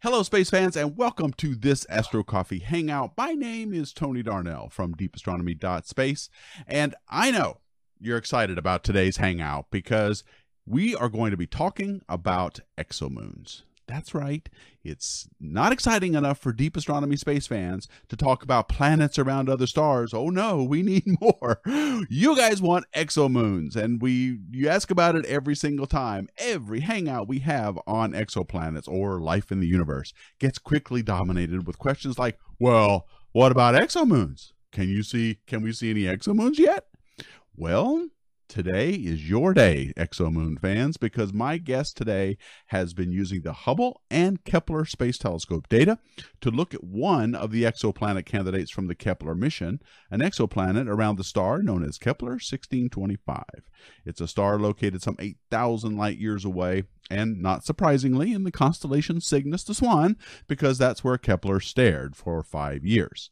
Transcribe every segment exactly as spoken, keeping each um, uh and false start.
Hello, space fans, and welcome to this Astro Coffee Hangout. My name is Tony Darnell from deep astronomy dot space, and I know you're excited about today's hangout because we are going to be talking about exomoons. That's right. It's not exciting enough for Deep Astronomy space fans to talk about planets around other stars. Oh no, we need more. You guys want exomoons, and we you ask about it every single time. Every hangout we have on exoplanets or life in the universe gets quickly dominated with questions like, well, what about exomoons? Can you see can we see any exomoons yet? Well, today is your day, exomoon fans, because my guest today has been using the Hubble and Kepler Space Telescope data to look at one of the exoplanet candidates from the Kepler mission, an exoplanet around the star known as Kepler sixteen twenty-five. It's a star located some eight thousand light years away, and not surprisingly, in the constellation Cygnus the Swan, because that's where Kepler stared for five years.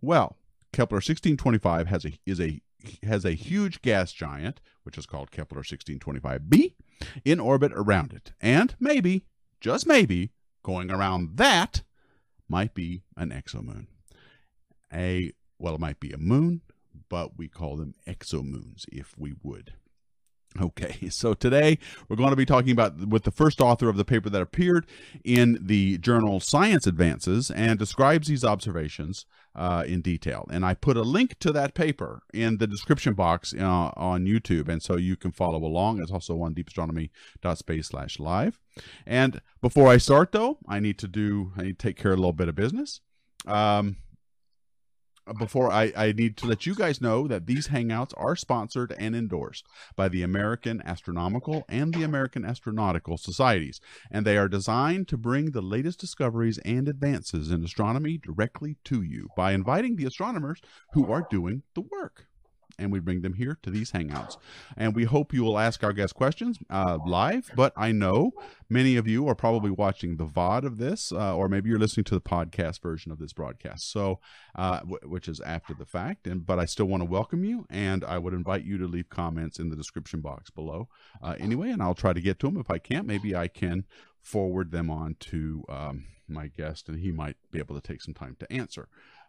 Well, Kepler sixteen twenty-five has a, is a has a huge gas giant, which is called Kepler sixteen twenty-five b, in orbit around it. And maybe, just maybe, going around that might be an exomoon. A, well, it might be a moon, but we call them exomoons if we would. Okay, so today we're going to be talking about with the first author of the paper that appeared in the journal Science Advances and describes these observations uh, in detail. And I put a link to that paper in the description box uh, on YouTube, and so you can follow along. It's also on deep astronomy dot space slash live. And before I start, though, I need to do I need to take care of a little bit of business. Um, Before I, I need to let you guys know that these hangouts are sponsored and endorsed by the American Astronomical and the American Astronautical Societies, and they are designed to bring the latest discoveries and advances in astronomy directly to you by inviting the astronomers who are doing the work. And we bring them here to these hangouts. And we hope you will ask our guest questions uh, live, but I know many of you are probably watching the V O D of this, uh, or maybe you're listening to the podcast version of this broadcast, so uh, w which is after the fact. And but I still want to welcome you, and I would invite you to leave comments in the description box below uh, anyway, and I'll try to get to them. If I can't, maybe I can forward them on to um, my guest, and he might be able to take some time to answer.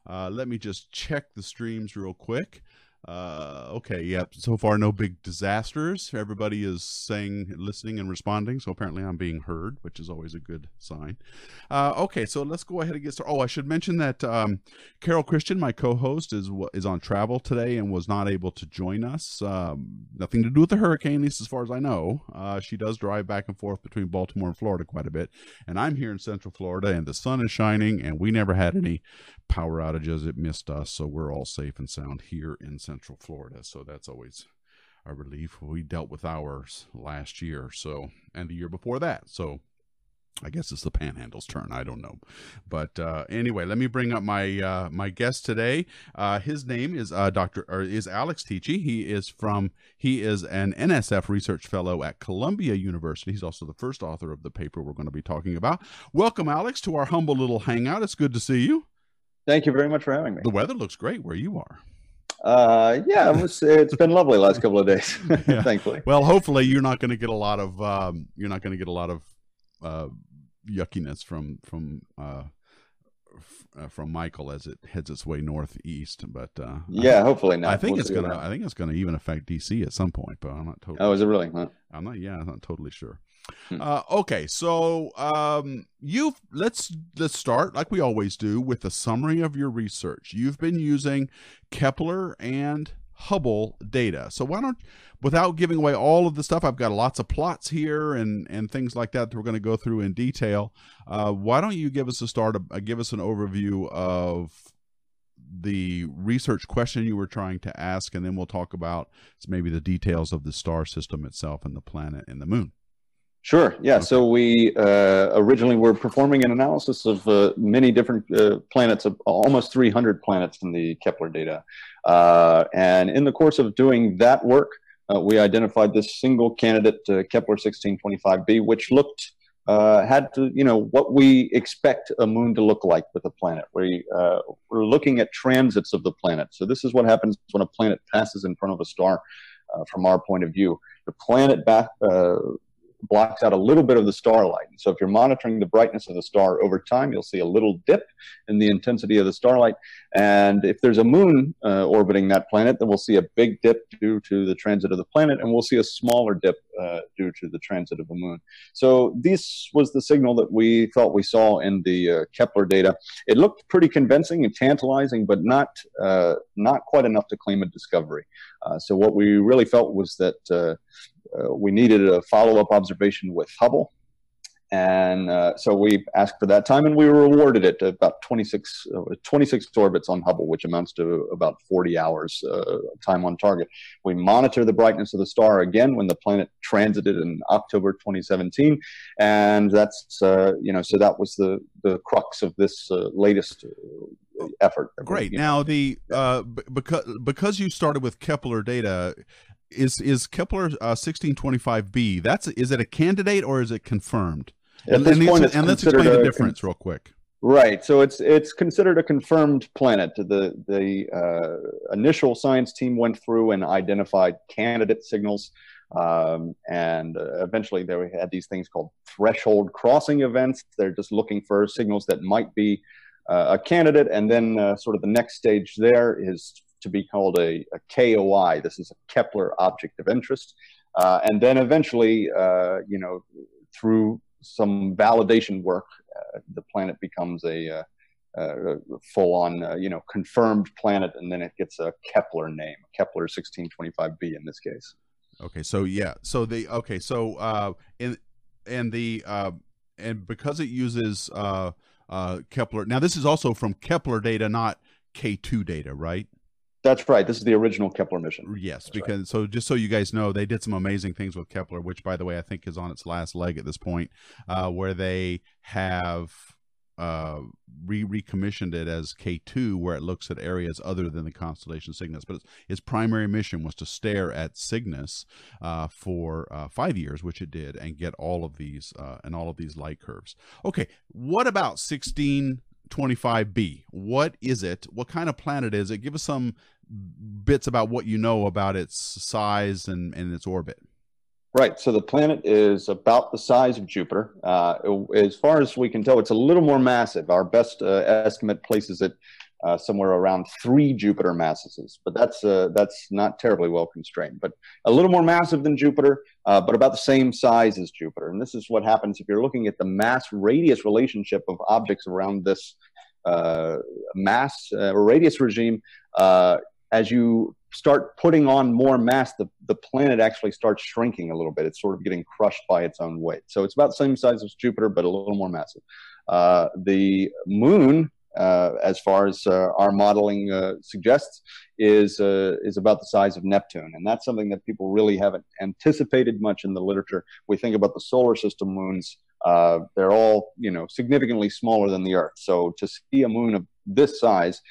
Uh, let me just check the streams real quick. Uh, okay. Yep. So far, no big disasters. Everybody is saying, listening and responding. So apparently I'm being heard, which is always a good sign. Uh, okay. So let's go ahead and get started. Oh, I should mention that, um, Carol Christian, my co-host, is, is on travel today and was not able to join us. Um, nothing to do with the hurricane, at least as far as I know. Uh, she does drive back and forth between Baltimore and Florida quite a bit. And I'm here in Central Florida, and the sun is shining, and we never had any power outages. It missed us. So we're all safe and sound here in Central Central Florida, so that's always a relief. We dealt with ours last year, so, and the year before that, so I guess it's the Panhandle's turn. I don't know, but uh, anyway, let me bring up my uh, my guest today. Uh, his name is uh, Doctor or is Alex Teachey. He is from he is an N S F research fellow at Columbia University. He's also the first author of the paper we're going to be talking about. Welcome, Alex, to our humble little hangout. It's good to see you. Thank you very much for having me. The weather looks great where you are. Uh, yeah, it was, it's been lovely last couple of days, yeah. Thankfully. Well, hopefully you're not going to get a lot of, um, you're not going to get a lot of, uh, yuckiness from, from, uh, f uh, from Michael as it heads its way northeast. But, uh, yeah, I, hopefully not. I think we'll it's going to, I think it's going to even affect D C at some point, but I'm not totally, oh, is it really? Huh? I'm not, yeah, I'm not totally sure. Uh, okay, so um, you've let's let's start like we always do with a summary of your research. You've been using Kepler and Hubble data, so why don't, without giving away all of the stuff, I've got lots of plots here and and things like that that we're going to go through in detail. Uh, why don't you give us a start? Uh, give us an overview of the research question you were trying to ask, and then we'll talk about maybe the details of the star system itself and the planet and the moon. Sure. Yeah. Okay. So we uh, originally were performing an analysis of uh, many different uh, planets, of almost three hundred planets in the Kepler data. Uh, and in the course of doing that work, uh, we identified this single candidate, uh, Kepler sixteen twenty-five b, which looked, uh, had to, you know, what we expect a moon to look like with a planet. We, uh, we're looking at transits of the planet. So this is what happens when a planet passes in front of a star uh, from our point of view. The planet back, uh, blocks out a little bit of the starlight. So if you're monitoring the brightness of the star over time, you'll see a little dip in the intensity of the starlight. And if there's a moon uh, orbiting that planet, then we'll see a big dip due to the transit of the planet, and we'll see a smaller dip uh, due to the transit of the moon. So this was the signal that we thought we saw in the uh, Kepler data. It looked pretty convincing and tantalizing, but not, uh, not quite enough to claim a discovery. Uh, so what we really felt was that uh, uh, we needed a follow-up observation with Hubble. And uh, so we asked for that time, and we were awarded it, about twenty-six, uh, twenty-six orbits on Hubble, which amounts to about forty hours uh, time on target. We monitor the brightness of the star again when the planet transited in October twenty seventeen, and that's uh, you know so that was the the crux of this uh, latest uh, effort. Great. We, now know. the uh, because because you started with Kepler data. Is is Kepler uh, sixteen twenty-five b? That's is it a candidate or is it confirmed? At and, this and, point, it's and let's explain the difference real quick. Right, so it's it's considered a confirmed planet. The the uh, initial science team went through and identified candidate signals, um, and uh, eventually they had these things called threshold crossing events. They're just looking for signals that might be uh, a candidate, and then uh, sort of the next stage there is to be called a, a K O I. This is a Kepler object of interest. Uh, and then eventually, uh, you know, through some validation work, uh, the planet becomes a uh, uh, full-on, uh, you know, confirmed planet, and then it gets a Kepler name, Kepler sixteen twenty-five b in this case. Okay, so yeah, so the, okay, so, uh, and, and the, uh, and because it uses uh, uh, Kepler, now this is also from Kepler data, not K two data, right? That's right. This is the original Kepler mission. Yes, That's because right. so just so you guys know, they did some amazing things with Kepler, which, by the way, I think is on its last leg at this point, uh, where they have uh, re recommissioned it as K two, where it looks at areas other than the constellation Cygnus. But its, its primary mission was to stare at Cygnus uh, for uh, five years, which it did, and get all of these uh, and all of these light curves. Okay, what about sixteen twenty-five b? What is it? What kind of planet is it? Give us some bits about what you know about its size and, and its orbit. Right. So the planet is about the size of Jupiter. Uh, as far as we can tell, it's a little more massive. Our best uh, estimate places it uh, somewhere around three Jupiter masses, but that's uh, that's not terribly well constrained. But a little more massive than Jupiter, uh, but about the same size as Jupiter. And this is what happens if you're looking at the mass-radius relationship of objects around this uh, mass uh, radius regime. Uh, As you start putting on more mass, the, the planet actually starts shrinking a little bit. It's sort of getting crushed by its own weight. So it's about the same size as Jupiter, but a little more massive. Uh, the moon, uh, as far as uh, our modeling uh, suggests, is, uh, is about the size of Neptune. And that's something that people really haven't anticipated much in the literature. We think about the solar system moons. Uh, they're all, you know, significantly smaller than the Earth. So to see a moon of this size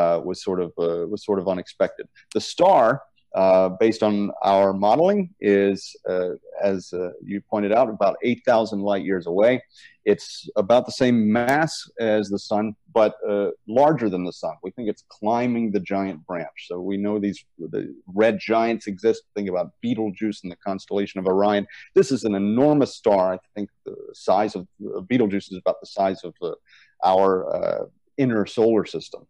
Uh, was sort of uh, was sort of unexpected. The star, uh, based on our modeling, is uh, as uh, you pointed out, about eight thousand light years away. It's about the same mass as the sun, but uh, larger than the sun. We think it's climbing the giant branch. So we know these the red giants exist. Think about Betelgeuse in the constellation of Orion. This is an enormous star. I think the size of uh, Betelgeuse is about the size of uh, our uh, inner solar system.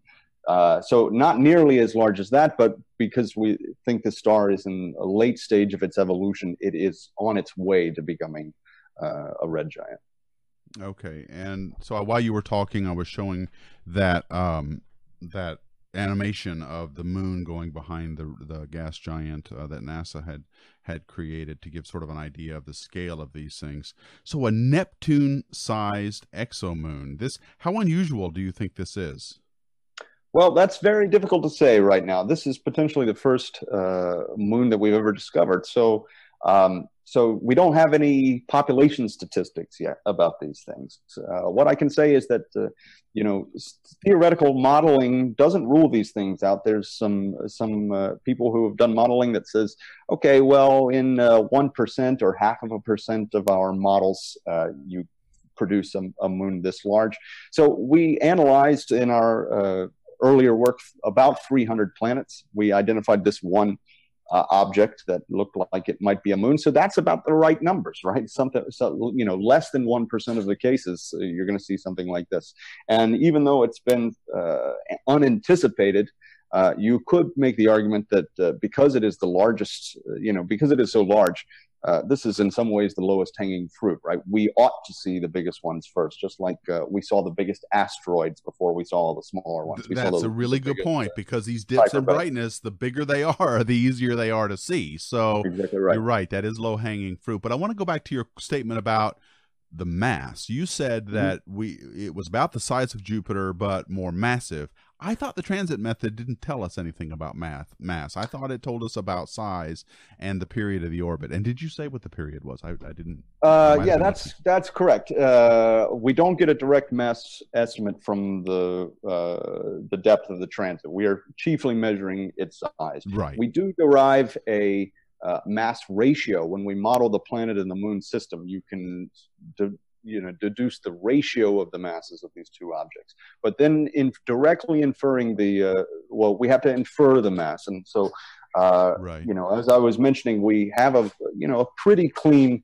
Uh, so not nearly as large as that, but because we think the star is in a late stage of its evolution, it is on its way to becoming uh, a red giant. Okay, and so while you were talking, I was showing that um, that animation of the moon going behind the the gas giant uh, that NASA had had created to give sort of an idea of the scale of these things. So a Neptune-sized exomoon. This, how unusual do you think this is? Well, that's very difficult to say right now. This is potentially the first uh, moon that we've ever discovered. So, um, so we don't have any population statistics yet about these things. Uh, what I can say is that, uh, you know, theoretical modeling doesn't rule these things out. There's some some uh, people who have done modeling that says, okay, well, in uh, one percent or half of a percent of our models, uh, you produce a, a moon this large. So we analyzed in our uh, earlier work about three hundred planets. We identified this one uh, object that looked like it might be a moon. So that's about the right numbers, right? Something, so, you know, less than one percent of the cases, you're going to see something like this. And even though it's been uh, unanticipated, uh, you could make the argument that uh, because it is the largest, you know, because it is so large, Uh, this is in some ways the lowest hanging fruit, right? We ought to see the biggest ones first, just like uh, we saw the biggest asteroids before we saw all the smaller ones. We That's saw the, a really good biggest, point, uh, because these dips in brightness, the bigger they are, the easier they are to see. So exactly right. You're right. That is low hanging fruit. But I want to go back to your statement about the mass. You said that mm-hmm. we it was about the size of Jupiter, but more massive. I thought the transit method didn't tell us anything about math, mass. I thought it told us about size and the period of the orbit. And did you say what the period was? I, I didn't. Uh, yeah, that's missing. that's correct. Uh, we don't get a direct mass estimate from the uh, the depth of the transit. We are chiefly measuring its size. Right. We do derive a uh, mass ratio when we model the planet and the moon system. You can do, you know, deduce the ratio of the masses of these two objects. But then in directly inferring the, uh, well, we have to infer the mass. And so, uh, right. you know, as I was mentioning, we have a, you know, a pretty clean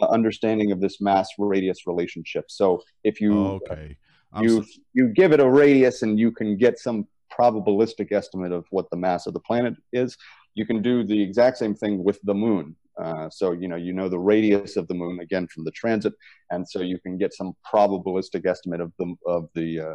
uh, understanding of this mass radius relationship. So if you, okay. uh, you, so you give it a radius and you can get some probabilistic estimate of what the mass of the planet is, you can do the exact same thing with the moon. Uh, so, you know, you know the radius of the moon, again, from the transit, and so you can get some probabilistic estimate of the, of the, uh,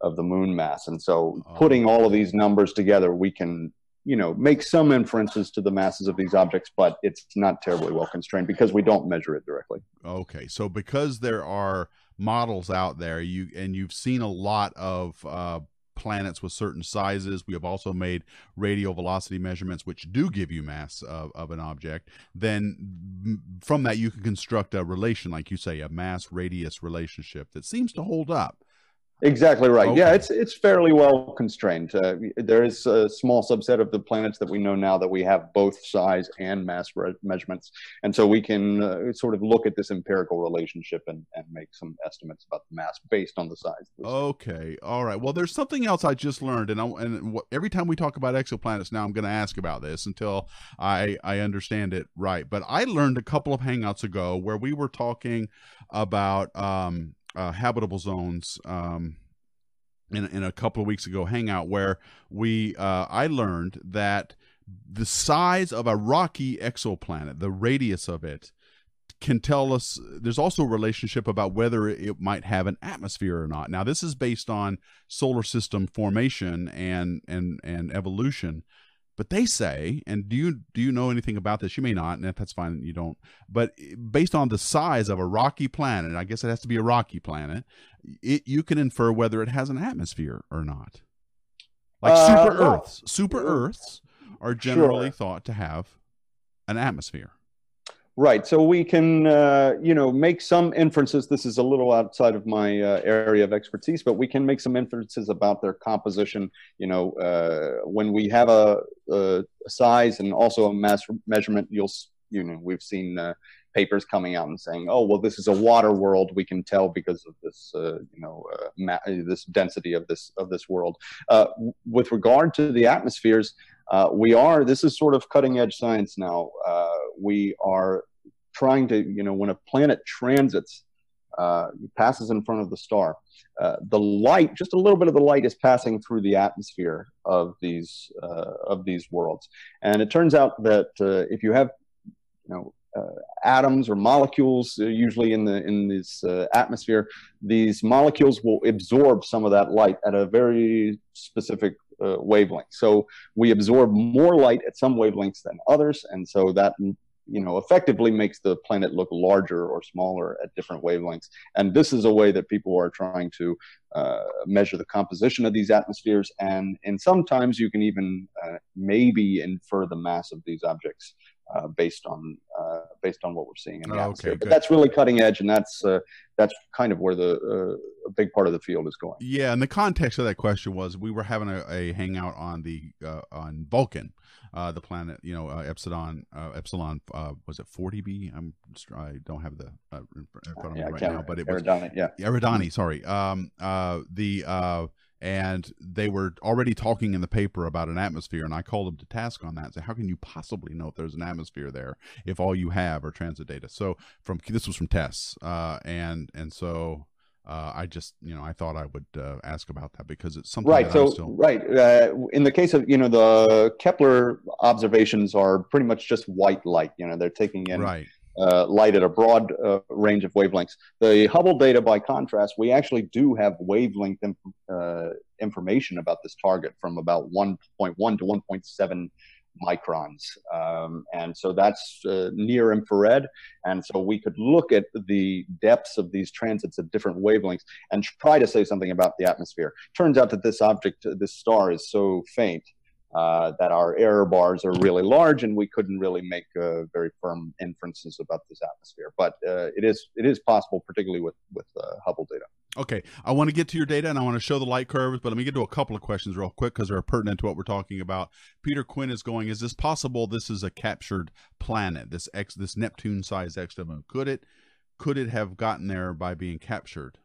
of the moon mass. And so putting all of these numbers together, we can, you know, make some inferences to the masses of these objects, but it's not terribly well constrained because we don't measure it directly. Okay. So because there are models out there, you, and you've seen a lot of, uh, planets with certain sizes. We have also made radial velocity measurements, which do give you mass of, of an object. Then from that, you can construct a relation, like you say, a mass radius relationship that seems to hold up. Exactly right. Okay. Yeah, it's it's fairly well constrained. Uh, there is a small subset of the planets that we know now that we have both size and mass measurements. And so we can uh, sort of look at this empirical relationship and, and make some estimates about the mass based on the size. Okay. All right. Well, there's something else I just learned. And, I, and every time we talk about exoplanets now, I'm going to ask about this until I, I understand it right. But I learned a couple of hangouts ago where we were talking about... Um, Uh, habitable zones um, in, in a couple of weeks ago hangout where we uh, I learned that the size of a rocky exoplanet, the radius of it, can tell us there's also a relationship about whether it might have an atmosphere or not. Now this is based on solar system formation and and and evolution. But they say, and do you do you know anything about this? You may not, and if that's fine, you don't. But based on the size of a rocky planet, and I guess it has to be a rocky planet, it, you can infer whether it has an atmosphere or not. Like uh, super well, Earths. Super Earths are generally sure. thought to have an atmosphere. Right. So we can, uh, you know, make some inferences. This is a little outside of my uh, area of expertise, but we can make some inferences about their composition. You know, uh, when we have a, a size and also a mass measurement, you'll, you know, we've seen uh, papers coming out and saying, oh, well, this is a water world. We can tell because of this, uh, you know, uh, ma this density of this of this world. Uh, with regard to the atmospheres, uh, we are. This is sort of cutting edge science now. Uh, we are trying to, you know, when a planet transits, uh, passes in front of the star, uh, the light, just a little bit of the light is passing through the atmosphere of these, uh, of these worlds. And it turns out that uh, if you have, you know, Uh, atoms or molecules, uh, usually in the in this uh, atmosphere, these molecules will absorb some of that light at a very specific uh, wavelength. So we absorb more light at some wavelengths than others, and so that, you know, effectively makes the planet look larger or smaller at different wavelengths. And this is a way that people are trying to uh, measure the composition of these atmospheres, and and sometimes you can even uh, maybe infer the mass of these objects Uh, based on uh, based on what we're seeing in the oh, atmosphere. Okay, but that's really cutting edge, and that's uh, that's kind of where the uh, a big part of the field is going. Yeah, and the context of that question was we were having a, a hangout on the uh, on Vulcan, uh, the planet, you know, uh, Epsilon uh, Epsilon uh, was it forty b? I'm I don't have the uh, in front of me uh, yeah, right now, but it Eridani, was yeah. Eridani, sorry. Um, uh, the uh, And they were already talking in the paper about an atmosphere, and I called them to task on that and said, how can you possibly know if there's an atmosphere there if all you have are transit data? So from this was from TESS, uh, and and so uh, I just, you know, I thought I would uh, ask about that because it's something right. That so I'm still... right, uh, in the case of, you know, the Kepler observations are pretty much just white light. You know, they're taking in right. Uh, light at a broad uh, range of wavelengths. The Hubble data, by contrast, we actually do have wavelength inf uh, information about this target from about one point one to one point seven microns. Um, and so that's uh, near infrared. And so we could look at the depths of these transits at different wavelengths and try to say something about the atmosphere. Turns out that this object, this star, is so faint Uh, that our error bars are really large, and we couldn't really make uh, very firm inferences about this atmosphere. But uh, it is it is possible, particularly with with uh, Hubble data. Okay, I want to get to your data, and I want to show the light curves, but let me get to a couple of questions real quick because they're pertinent to what we're talking about. Peter Quinn is going, is this possible? This is a captured planet, this ex, this Neptune-sized exomoon. Could it could it have gotten there by being captured?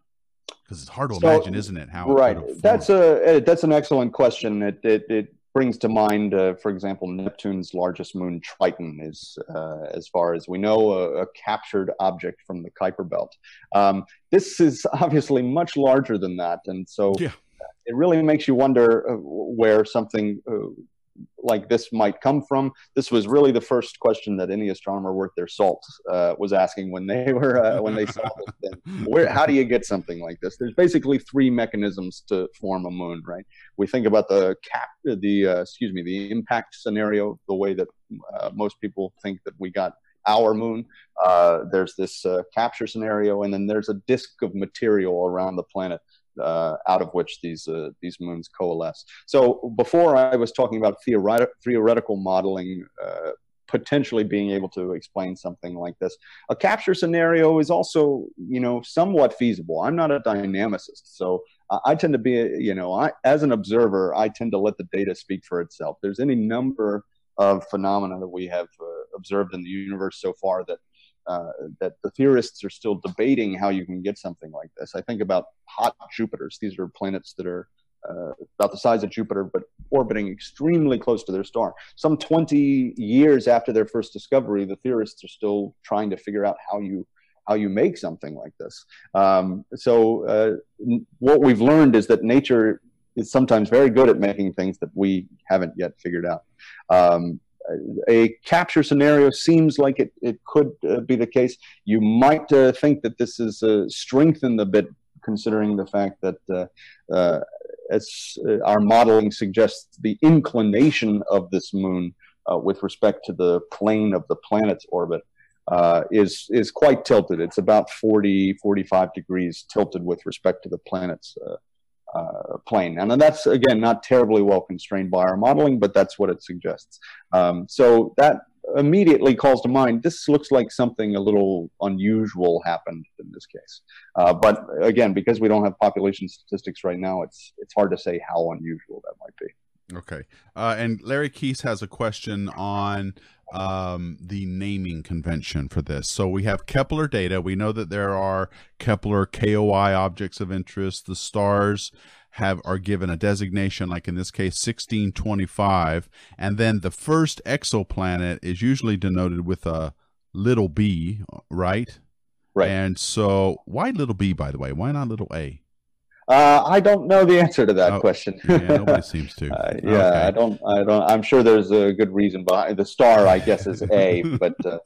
Because it's hard to so, imagine, isn't it? How right? It that's a that's an excellent question. It it it. brings to mind, uh, for example, Neptune's largest moon, Triton, is, uh, as far as we know, a, a captured object from the Kuiper Belt. Um, this is obviously much larger than that, and so yeah. It really makes you wonder uh, where something uh, like this might come from. This was really the first question that any astronomer worth their salt uh, was asking when they were uh, when they saw this thing. Where, how do you get something like this? There's basically three mechanisms to form a moon, right? We think about the cap, the uh, excuse me, the impact scenario, the way that uh, most people think that we got our moon. Uh, there's this uh, capture scenario, and then there's a disk of material around the planet uh, out of which these uh, these moons coalesce. So before I was talking about theoretic, theoretical modeling uh, potentially being able to explain something like this. A capture scenario is also, you know, somewhat feasible. I'm not a dynamicist, so I tend to be, you know, I, as an observer, I tend to let the data speak for itself. There's any number of phenomena that we have uh, observed in the universe so far that uh, that the theorists are still debating how you can get something like this. I think about hot Jupiters. These are planets that are uh, about the size of Jupiter, but orbiting extremely close to their star. Some twenty years after their first discovery, the theorists are still trying to figure out how you how you make something like this. Um, so uh, what we've learned is that nature is sometimes very good at making things that we haven't yet figured out. Um, a capture scenario seems like it, it could uh, be the case. You might uh, think that this is uh, strengthened a bit considering the fact that uh, uh, as uh, our modeling suggests the inclination of this moon uh, with respect to the plane of the planet's orbit. Uh, is is quite tilted. It's about forty, forty-five degrees tilted with respect to the planet's uh, uh, plane. And that's, again, not terribly well constrained by our modeling, but that's what it suggests. Um, so that immediately calls to mind, this looks like something a little unusual happened in this case. Uh, but again, because we don't have population statistics right now, it's, it's hard to say how unusual that might be. Okay. Uh, and Larry Keese has a question on um, the naming convention for this. So we have Kepler data. We know that there are Kepler K O I objects of interest. The stars have are given a designation, like in this case, sixteen twenty-five. And then the first exoplanet is usually denoted with a little b, right? Right. And so why little b, by the way? Why not little a? Uh, I don't know the answer to that oh, question. Yeah, nobody seems to. Uh, yeah, okay. I don't. I don't. I'm sure there's a good reason behind the star. I guess is A, but uh,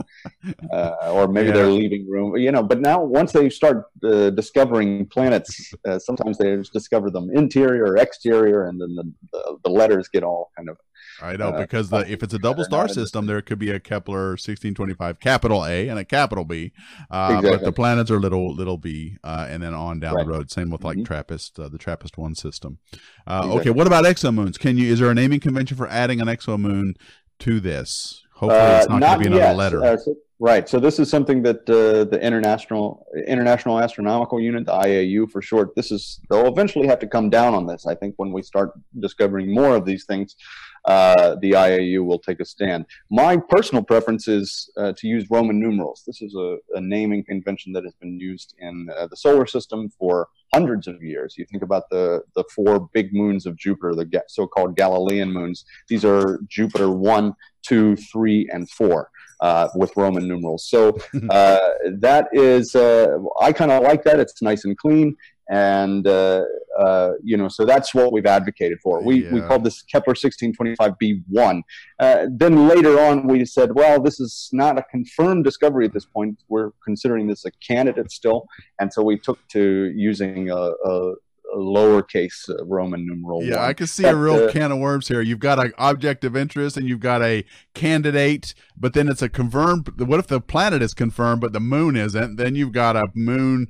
uh, or maybe yeah. they're leaving room. You know. But now, once they start uh, discovering planets, uh, sometimes they just discover them interior or exterior, and then the the, the letters get all kind of. I know uh, because the, if it's a double star system, there could be a Kepler sixteen twenty-five capital A and a capital B, uh, exactly. But the planets are little little b, uh, and then on down right. the road. Same with like mm-hmm. Trappist, uh, the Trappist one system. Uh, exactly. Okay, what about exomoons? Can you is there a naming convention for adding an exomoon to this? Hopefully it's not uh, not going to be another letter. Uh, so, right. So this is something that uh, the International International Astronomical Union, the I A U for short, this is, they'll eventually have to come down on this. I think when we start discovering more of these things, uh, the I A U will take a stand. My personal preference is uh, to use Roman numerals. This is a, a naming convention that has been used in uh, the solar system for hundreds of years. You think about the, the four big moons of Jupiter, the ga so-called Galilean moons. These are Jupiter one, two, three, and four uh, with Roman numerals. So uh, that is, uh, I kind of like that. It's nice and clean. And, uh, uh, you know, so that's what we've advocated for. We, yeah. we called this Kepler sixteen twenty-five b one. Uh, then later on, we said, well, this is not a confirmed discovery at this point. We're considering this a candidate still. And so we took to using a, a lowercase Roman numeral yeah, one. I can see that, a real uh, can of worms here. You've got an object of interest and you've got a candidate, but then it's a confirmed. What if the planet is confirmed, but the moon isn't? Then you've got a moon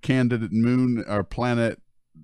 candidate moon or planet.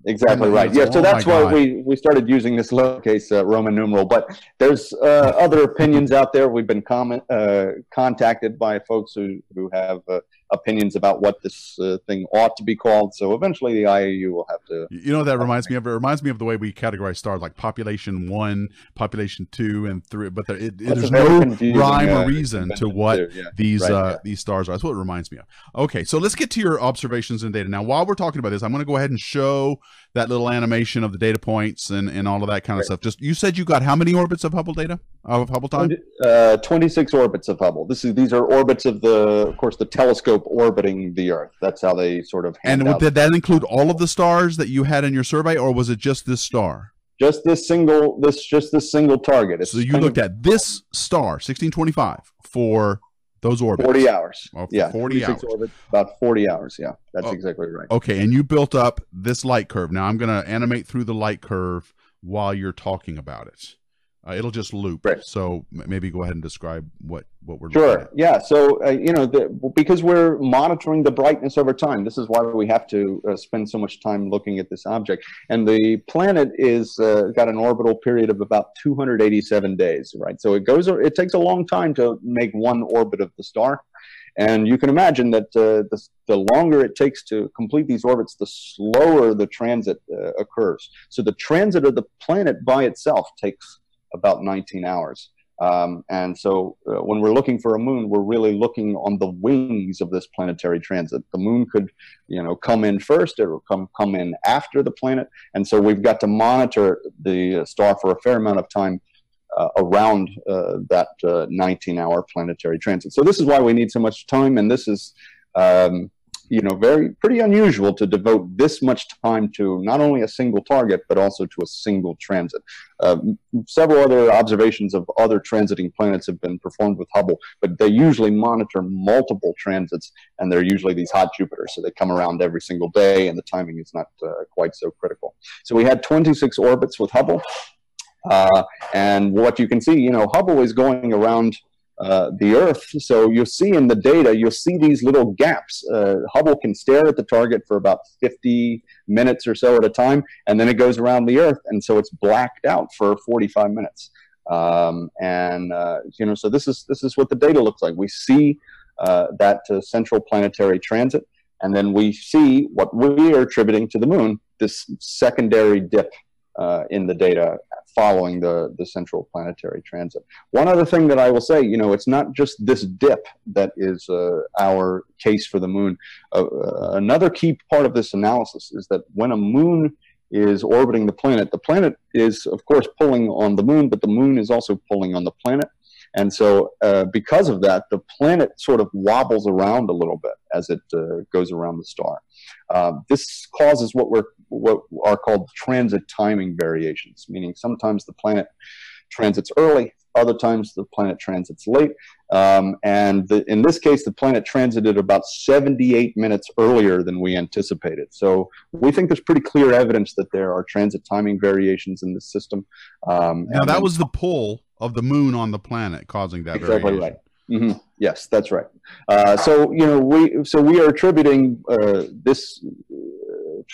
Exactly right. Yeah, so that's why we we started using this lowercase uh, Roman numeral. But there's uh, other opinions out there. We've been comment uh, contacted by folks who who have uh, opinions about what this uh, thing ought to be called. So eventually, the I A U will have to. You know, that reminds me of it reminds me of the way we categorize stars, like population one, population two, and three. But there, it, there's no rhyme or reason to what these uh, these stars are. That's what it reminds me of. Okay, so let's get to your observations and data now. While we're talking about this, I'm going to go ahead and show that little animation of the data points and, and all of that kind of right. stuff. Just, you said you got how many orbits of Hubble data, of Hubble time? Uh, twenty-six orbits of Hubble. This is, these are orbits of the, of course, the telescope orbiting the Earth. That's how they sort of hand And out. Did that include all of the stars that you had in your survey, or was it just this star? Just this single, this, just this single target. It's so you looked at this star, sixteen twenty-five, for those orbits. forty hours. Oh, yeah. forty hours. Orbits, about forty hours. Yeah. That's oh, exactly right. Okay. And you built up this light curve. Now I'm going to animate through the light curve while you're talking about it. Uh, it'll just loop. Right. So maybe go ahead and describe what, what we're sure. looking at. Yeah. So, uh, you know, the, because we're monitoring the brightness over time, this is why we have to uh, spend so much time looking at this object. And the planet is uh, got an orbital period of about two hundred eighty-seven days, right? So it goes, it takes a long time to make one orbit of the star. And you can imagine that uh, the, the longer it takes to complete these orbits, the slower the transit uh, occurs. So the transit of the planet by itself takes about nineteen hours. Um, and so uh, when we're looking for a moon, we're really looking on the wings of this planetary transit. The moon could, you know, come in first, it will come, come in after the planet. And so we've got to monitor the star for a fair amount of time uh, around uh, that uh, nineteen hour planetary transit. So this is why we need so much time. And this is, um, you know, very, pretty unusual to devote this much time to not only a single target, but also to a single transit. Uh, several other observations of other transiting planets have been performed with Hubble, but they usually monitor multiple transits, and they're usually these hot Jupiters. So they come around every single day, and the timing is not uh, quite so critical. So we had twenty-six orbits with Hubble. Uh, and what you can see, you know, Hubble is going around Uh, the Earth. So you'll see in the data, you'll see these little gaps. Uh, Hubble can stare at the target for about fifty minutes or so at a time, and then it goes around the Earth, and so it's blacked out for forty-five minutes. Um, and uh, you know, so this is this is what the data looks like. We see uh, that uh, central planetary transit, and then we see what we are attributing to the moon, this secondary dip Uh, in the data following the, the central planetary transit. One other thing that I will say, you know, it's not just this dip that is uh, our case for the moon. Uh, uh, another key part of this analysis is that when a moon is orbiting the planet, the planet is, of course, pulling on the moon, but the moon is also pulling on the planet. And so uh, because of that, the planet sort of wobbles around a little bit as it uh, goes around the star. Uh, this causes what we're what are called transit timing variations, meaning sometimes the planet transits early, other times the planet transits late. Um, and the, in this case, the planet transited about seventy-eight minutes earlier than we anticipated. So we think there's pretty clear evidence that there are transit timing variations in this system. Um, now, that was the pull of the moon on the planet causing that variation. Exactly right. Mm-hmm. Yes, that's right. Uh, so, you know, we, so we are attributing uh, this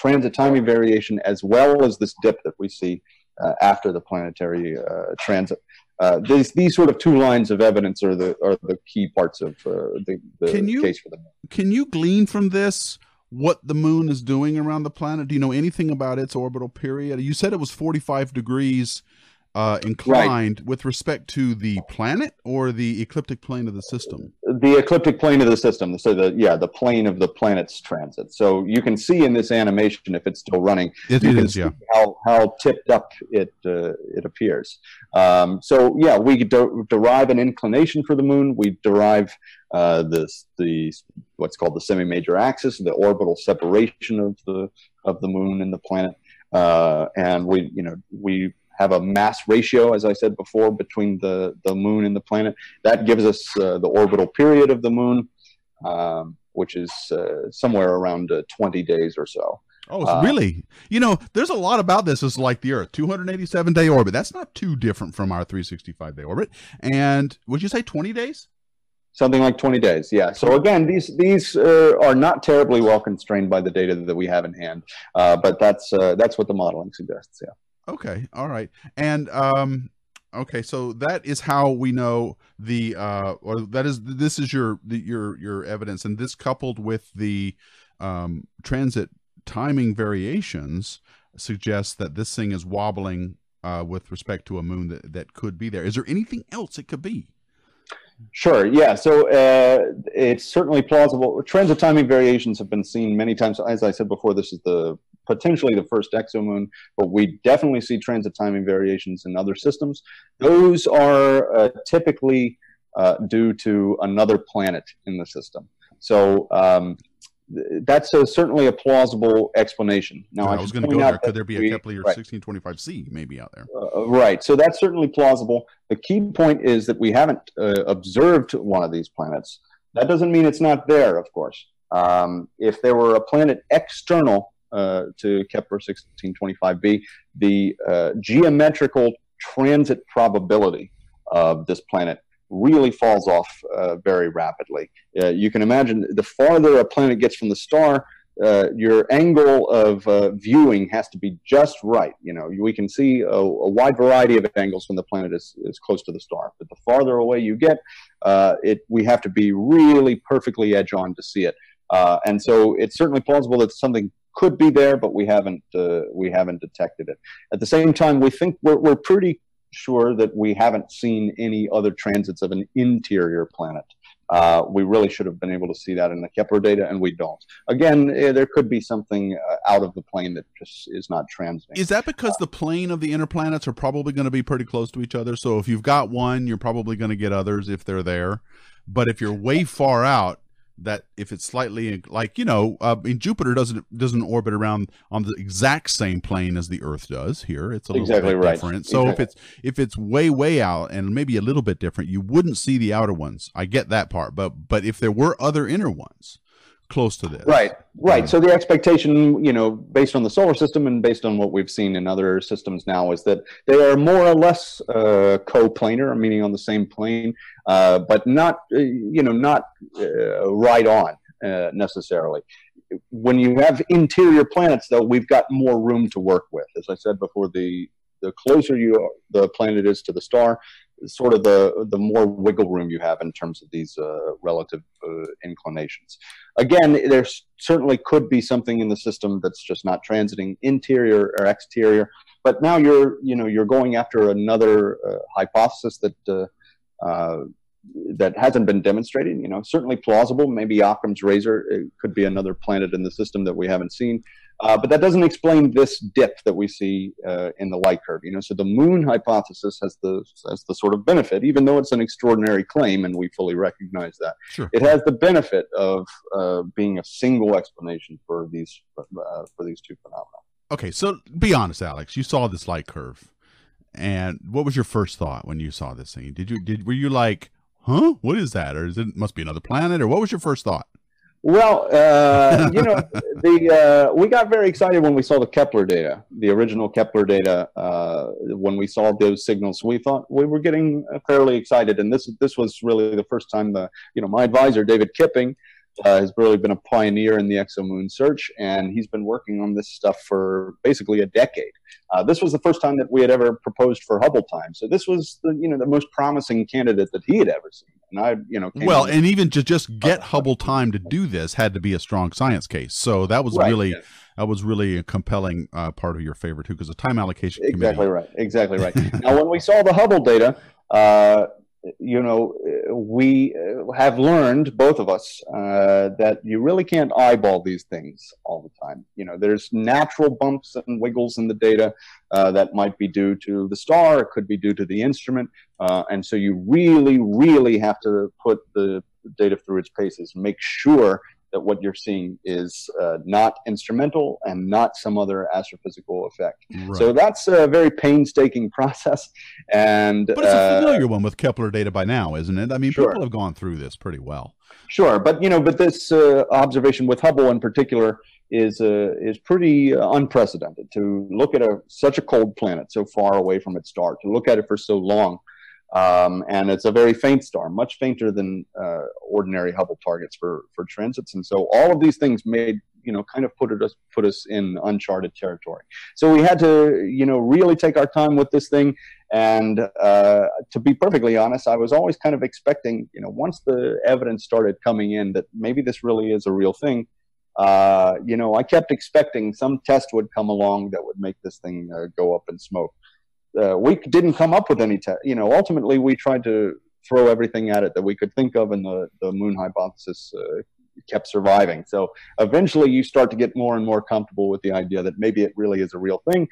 transit timing variation as well as this dip that we see uh, after the planetary uh, transit. uh, these these sort of two lines of evidence are the are the key parts of uh, the, the can you, case for the moon. Can you glean from this what the moon is doing around the planet? Do you know anything about its orbital period? You said it was forty-five degrees uh, inclined, right, with respect to the planet or the ecliptic plane of the system? The ecliptic plane of the system. So the, yeah, the plane of the planet's transit. So you can see in this animation, if it's still running, it, you it can is, see yeah. how, how tipped up it, uh, it appears. Um, so yeah, we de- derive an inclination for the moon. We derive Uh, this, the what's called the semi-major axis, the orbital separation of the of the moon and the planet, uh, and we you know we have a mass ratio, as I said before, between the the moon and the planet. That gives us uh, the orbital period of the moon, um, which is uh, somewhere around uh, twenty days or so. Oh, uh, really? You know, there's a lot about this. It's like the Earth, two hundred eighty-seven day orbit. That's not too different from our three hundred sixty-five day orbit. And would you say twenty days? Something like twenty days, yeah. So again, these these uh, are not terribly well constrained by the data that we have in hand, uh, but that's uh, that's what the modeling suggests, yeah. Okay, all right, and um, okay, so that is how we know the uh, or that is this is your your your evidence, and this coupled with the um, transit timing variations suggests that this thing is wobbling uh, with respect to a moon that that could be there. Is there anything else it could be? Sure, yeah, so uh, it's certainly plausible. Transit timing variations have been seen many times. As I said before, this is the potentially the first exomoon, but we definitely see transit timing variations in other systems. Those are uh, typically uh, due to another planet in the system. So um, th that's a, certainly a plausible explanation. Now, yeah, I was going to go there. Could there be a Kepler right. sixteen twenty-five c maybe out there? Uh, right, so that's certainly plausible. The key point is that we haven't uh, observed one of these planets. That doesn't mean it's not there, of course. Um, if there were a planet external uh, to Kepler sixteen twenty-five b, the uh, geometrical transit probability of this planet really falls off uh, very rapidly. Uh, you can imagine the farther a planet gets from the star, Uh, your angle of uh, viewing has to be just right. You know, we can see a, a wide variety of angles when the planet is, is close to the star. But the farther away you get, uh, it we have to be really perfectly edge on to see it. Uh, and so it's certainly plausible that something could be there, but we haven't uh, we haven't detected it. At the same time, we think we're, we're pretty sure that we haven't seen any other transits of an interior planet. Uh, we really should have been able to see that in the Kepler data, and we don't. Again, uh, there could be something uh, out of the plane that just is not transiting. Is that because uh, the plane of the inner planets are probably going to be pretty close to each other? So if you've got one, you're probably going to get others if they're there. But if you're way far out, that if it's slightly like, you know, uh, I mean, Jupiter doesn't doesn't orbit around on the exact same plane as the Earth does here. It's a little exactly bit right. different. So exactly. if it's if it's way way out and maybe a little bit different, you wouldn't see the outer ones. I get that part, but but if there were other inner ones close to this, right, right. Um, so the expectation, you know, based on the solar system and based on what we've seen in other systems now, is that they are more or less uh, coplanar, meaning on the same plane, uh, but not, uh, you know, not uh, right on uh, necessarily. When you have interior planets, though, we've got more room to work with. As I said before, the the closer you are, the planet is to the star, sort of the the more wiggle room you have in terms of these uh, relative uh, inclinations. Again, there certainly could be something in the system that's just not transiting, interior or exterior. But now you're you know you're going after another uh, hypothesis that uh, uh, that hasn't been demonstrated. You know, certainly plausible. Maybe Occam's razor, it could be another planet in the system that we haven't seen. Uh, but that doesn't explain this dip that we see uh, in the light curve, you know. So the moon hypothesis has the has the sort of benefit, even though it's an extraordinary claim, and we fully recognize that. Sure. It has the benefit of uh, being a single explanation for these uh, for these two phenomena. Okay, so be honest, Alex. You saw this light curve, and what was your first thought when you saw this thing? Did you did were you like, huh? What is that? Or is it must be another planet? Or what was your first thought? Well, uh, you know, the, uh, we got very excited when we saw the Kepler data, the original Kepler data. Uh, when we saw those signals, we thought we were getting fairly excited. And this, this was really the first time the, you know, my advisor, David Kipping, uh, has really been a pioneer in the exomoon search, and he's been working on this stuff for basically a decade. Uh, this was the first time that we had ever proposed for Hubble time, so this was the, you know, the most promising candidate that he had ever seen. And I, you know, well, and even to just get Hubble time to do this had to be a strong science case. So that was right, really, yeah. that was really a compelling uh, part of your favor too, because the time allocation. Exactly right. Exactly right. Now, when we saw the Hubble data, uh, you know, we have learned, both of us, uh, that you really can't eyeball these things all the time. You know, there's natural bumps and wiggles in the data uh, that might be due to the star. It could be due to the instrument. Uh, and so you really, really have to put the data through its paces, make sure that what you're seeing is uh, not instrumental and not some other astrophysical effect. Right. So that's a very painstaking process. And, but it's uh, a familiar one with Kepler data by now, isn't it? I mean, sure. People have gone through this pretty well. Sure. But, you know, but this uh, observation with Hubble in particular is uh, is pretty uh, unprecedented, to look at a such a cold planet so far away from its star, to look at it for so long. Um, and it's a very faint star, much fainter than uh, ordinary Hubble targets for, for transits. And so all of these things made, you know, kind of put us, put us in uncharted territory. So we had to, you know, really take our time with this thing. And uh, to be perfectly honest, I was always kind of expecting, you know, once the evidence started coming in that maybe this really is a real thing, uh, you know, I kept expecting some test would come along that would make this thing uh, go up in smoke. Uh, we didn't come up with any test. You know, ultimately, we tried to throw everything at it that we could think of, and the, the moon hypothesis uh, kept surviving. So eventually, you start to get more and more comfortable with the idea that maybe it really is a real thing.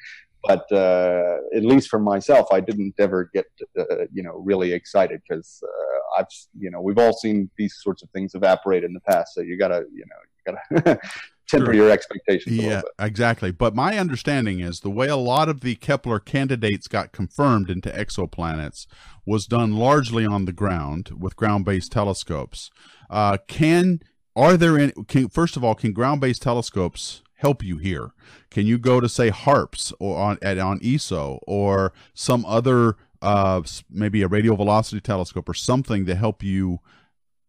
But uh, at least for myself, I didn't ever get, uh, you know, really excited, because uh, I've, you know, we've all seen these sorts of things evaporate in the past. So you gotta, you know, you gotta temper your expectations. Yeah, a little bit. Exactly. But my understanding is the way a lot of the Kepler candidates got confirmed into exoplanets was done largely on the ground with ground-based telescopes. Uh, can are there any? Can, first of all, can ground-based telescopes help you here? Can you go to, say, HARPS or on at, on E S O or some other, uh, maybe a radio velocity telescope or something, to help you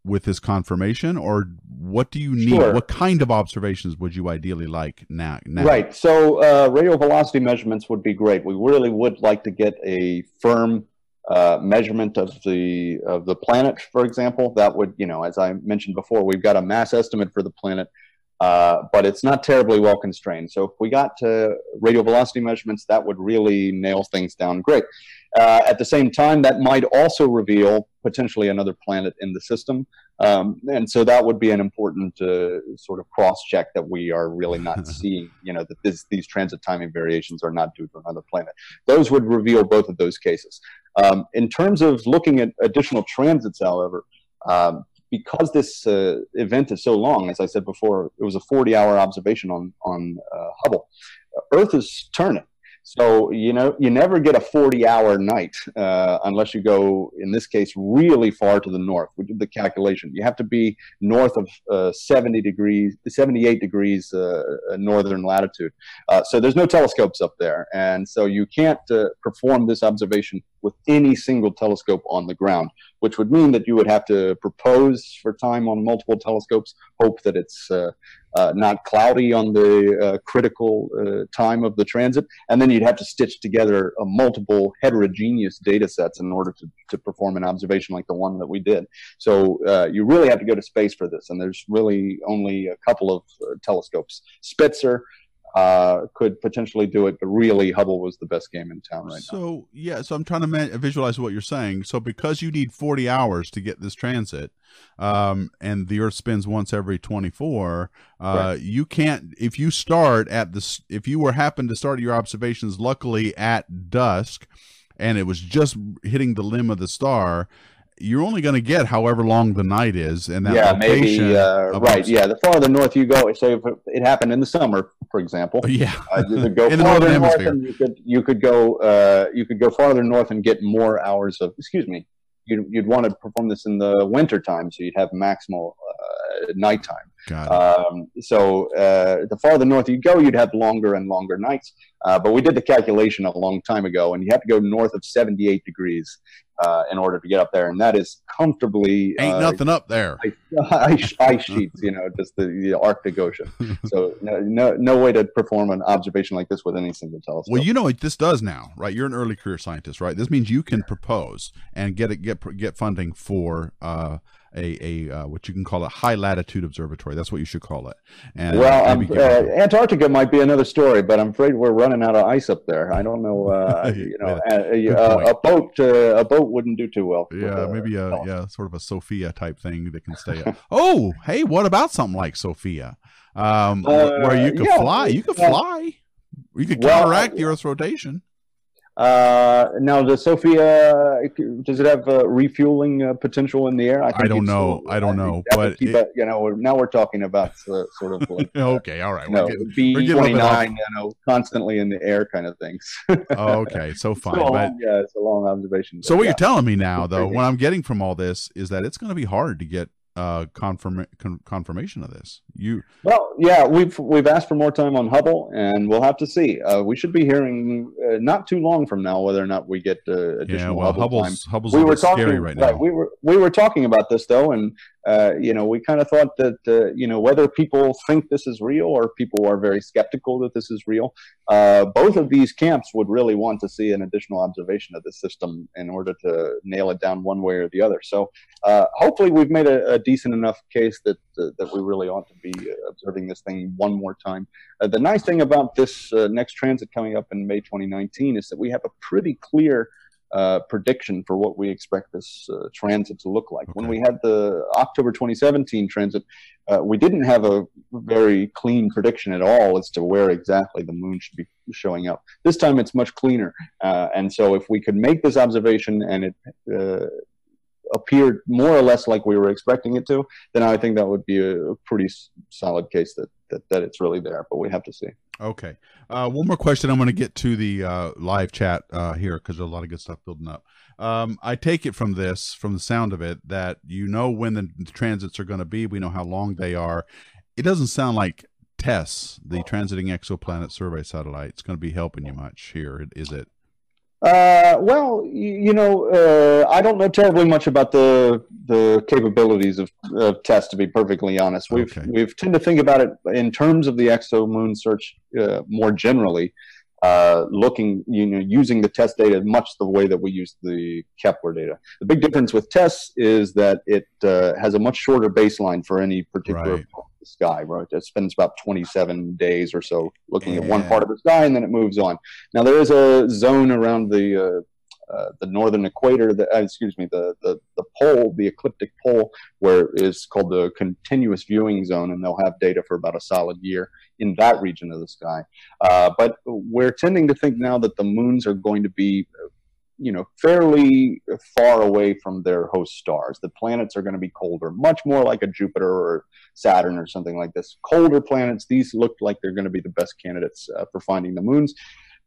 with this confirmation? Or what do you need? Sure. What kind of observations would you ideally like now? now? Right. So uh, radio velocity measurements would be great. We really would like to get a firm Uh, measurement of the of the planet, for example. That would, you know, as I mentioned before, we've got a mass estimate for the planet, uh, but it's not terribly well constrained. So if we got to radial velocity measurements, that would really nail things down great. Uh, at the same time, that might also reveal potentially another planet in the system. Um, and so that would be an important uh, sort of cross-check that we are really not seeing, you know, that this, these transit timing variations are not due to another planet. Those would reveal both of those cases. Um, in terms of looking at additional transits, however, um, because this uh, event is so long, as I said before, it was a forty-hour observation on, on uh, Hubble, Earth is turning. So, you know, you never get a forty-hour night uh, unless you go, in this case, really far to the north. We did the calculation. You have to be north of uh, seventy degrees, seventy-eight degrees uh, northern latitude. Uh, so there's no telescopes up there. And so you can't uh, perform this observation with any single telescope on the ground, which would mean that you would have to propose for time on multiple telescopes, hope that it's uh, uh, not cloudy on the uh, critical uh, time of the transit, and then you'd have to stitch together uh, multiple heterogeneous data sets in order to, to perform an observation like the one that we did. So uh, you really have to go to space for this, and there's really only a couple of uh, telescopes. Spitzer Uh, could potentially do it, but really Hubble was the best game in town right so, now. So, yeah, so I'm trying to visualize what you're saying. So because you need forty hours to get this transit, um, and the Earth spins once every twenty-four, uh, right. you can't, if you start at this, if you were happen to start your observations luckily at dusk, and it was just hitting the limb of the star, you're only going to get however long the night is, and that yeah, location maybe uh, right. Yeah, the farther north you go, say if it happened in the summer, for example. Yeah, uh, you could go in farther the north, and you could you could go uh, you could go farther north and get more hours of. Excuse me, you'd you'd want to perform this in the winter time, so you'd have maximal uh, nighttime. Got it. Um, so uh, the farther north you go, you'd have longer and longer nights. Uh, but we did the calculation a long time ago, and you have to go north of seventy-eight degrees uh, in order to get up there, and that is comfortably ain't uh, nothing up there. Ice, ice sheets, you know, just the, the Arctic Ocean. So no, no, no way to perform an observation like this with any single telescope. Well, you know what this does now, right? You're an early career scientist, right? This means you can propose and get it, get get funding for. Uh, a, a uh, what you can call a high latitude observatory. That's what you should call it. And well, um, uh, Antarctica might be another story, but I'm afraid we're running out of ice up there. I don't know, uh, you know, yeah, uh, uh, a boat, uh, a boat wouldn't do too well. Yeah, the, maybe a, yeah, sort of a Sophia type thing that can stay up. Oh, hey, what about something like Sophia? Um, uh, where you could yeah, fly, you could yeah. fly, you could well, counteract uh, the Earth's rotation. Uh, now, does Sophia, does it have uh, refueling uh, potential in the air? I, think I don't know. Still, I don't I know. But keep it, a, you know, now we're talking about uh, sort of like, uh, okay, all right. We're getting, B twenty-nine, you know, constantly in the air kind of things. Oh, okay, so fine. It's but, yeah, it's a long observation. So what yeah. you're telling me now, though, what I'm getting from all this is that it's going to be hard to get Uh, confirm con confirmation of this. You well, yeah, we've we've asked for more time on Hubble, and we'll have to see. Uh, we should be hearing uh, not too long from now whether or not we get uh, additional yeah, well, Hubble Hubble's, time. Hubble's we were talking, scary right now. Right, we were we were talking about this though, and uh, you know, we kind of thought that uh, you know, whether people think this is real or people are very skeptical that this is real, uh, both of these camps would really want to see an additional observation of the system in order to nail it down one way or the other. So uh, hopefully, we've made a, a decent enough case that uh, that we really ought to be uh, observing this thing one more time. Uh, the nice thing about this uh, next transit coming up in May twenty nineteen is that we have a pretty clear uh, prediction for what we expect this uh, transit to look like. Okay. When we had the October twenty seventeen transit, uh, we didn't have a very clean prediction at all as to where exactly the moon should be showing up. This time it's much cleaner. Uh, and so if we could make this observation and it uh, appeared more or less like we were expecting it to, then I think that would be a pretty solid case that that, that it's really there, but we have to see. Okay. Uh, one more question. I'm going to get to the uh, live chat uh, here because there's a lot of good stuff building up. Um, I take it from this, from the sound of it, that you know when the transits are going to be. We know how long they are. It doesn't sound like TESS, the Transiting Exoplanet Survey Satellite, is going to be helping you much here, is it? Uh, well, you know, uh, I don't know terribly much about the the capabilities of, of TESS, to be perfectly honest. We've okay. we've tend to think about it in terms of the exomoon search uh, more generally, uh, looking you know using the TESS data much the way that we use the Kepler data. The big difference with TESS is that it uh, has a much shorter baseline for any particular. Right. Sky, right? It spends about twenty-seven days or so looking yeah. at one part of the sky, and then it moves on. Now there is a zone around the uh, uh, the northern equator, the, uh, excuse me, the, the the pole, the ecliptic pole, where is called the continuous viewing zone, and they'll have data for about a solid year in that region of the sky. Uh, but we're tending to think now that the moons are going to be you know, fairly far away from their host stars. The planets are going to be colder, much more like a Jupiter or Saturn or something like this. Colder planets, these look like they're going to be the best candidates uh, for finding the moons,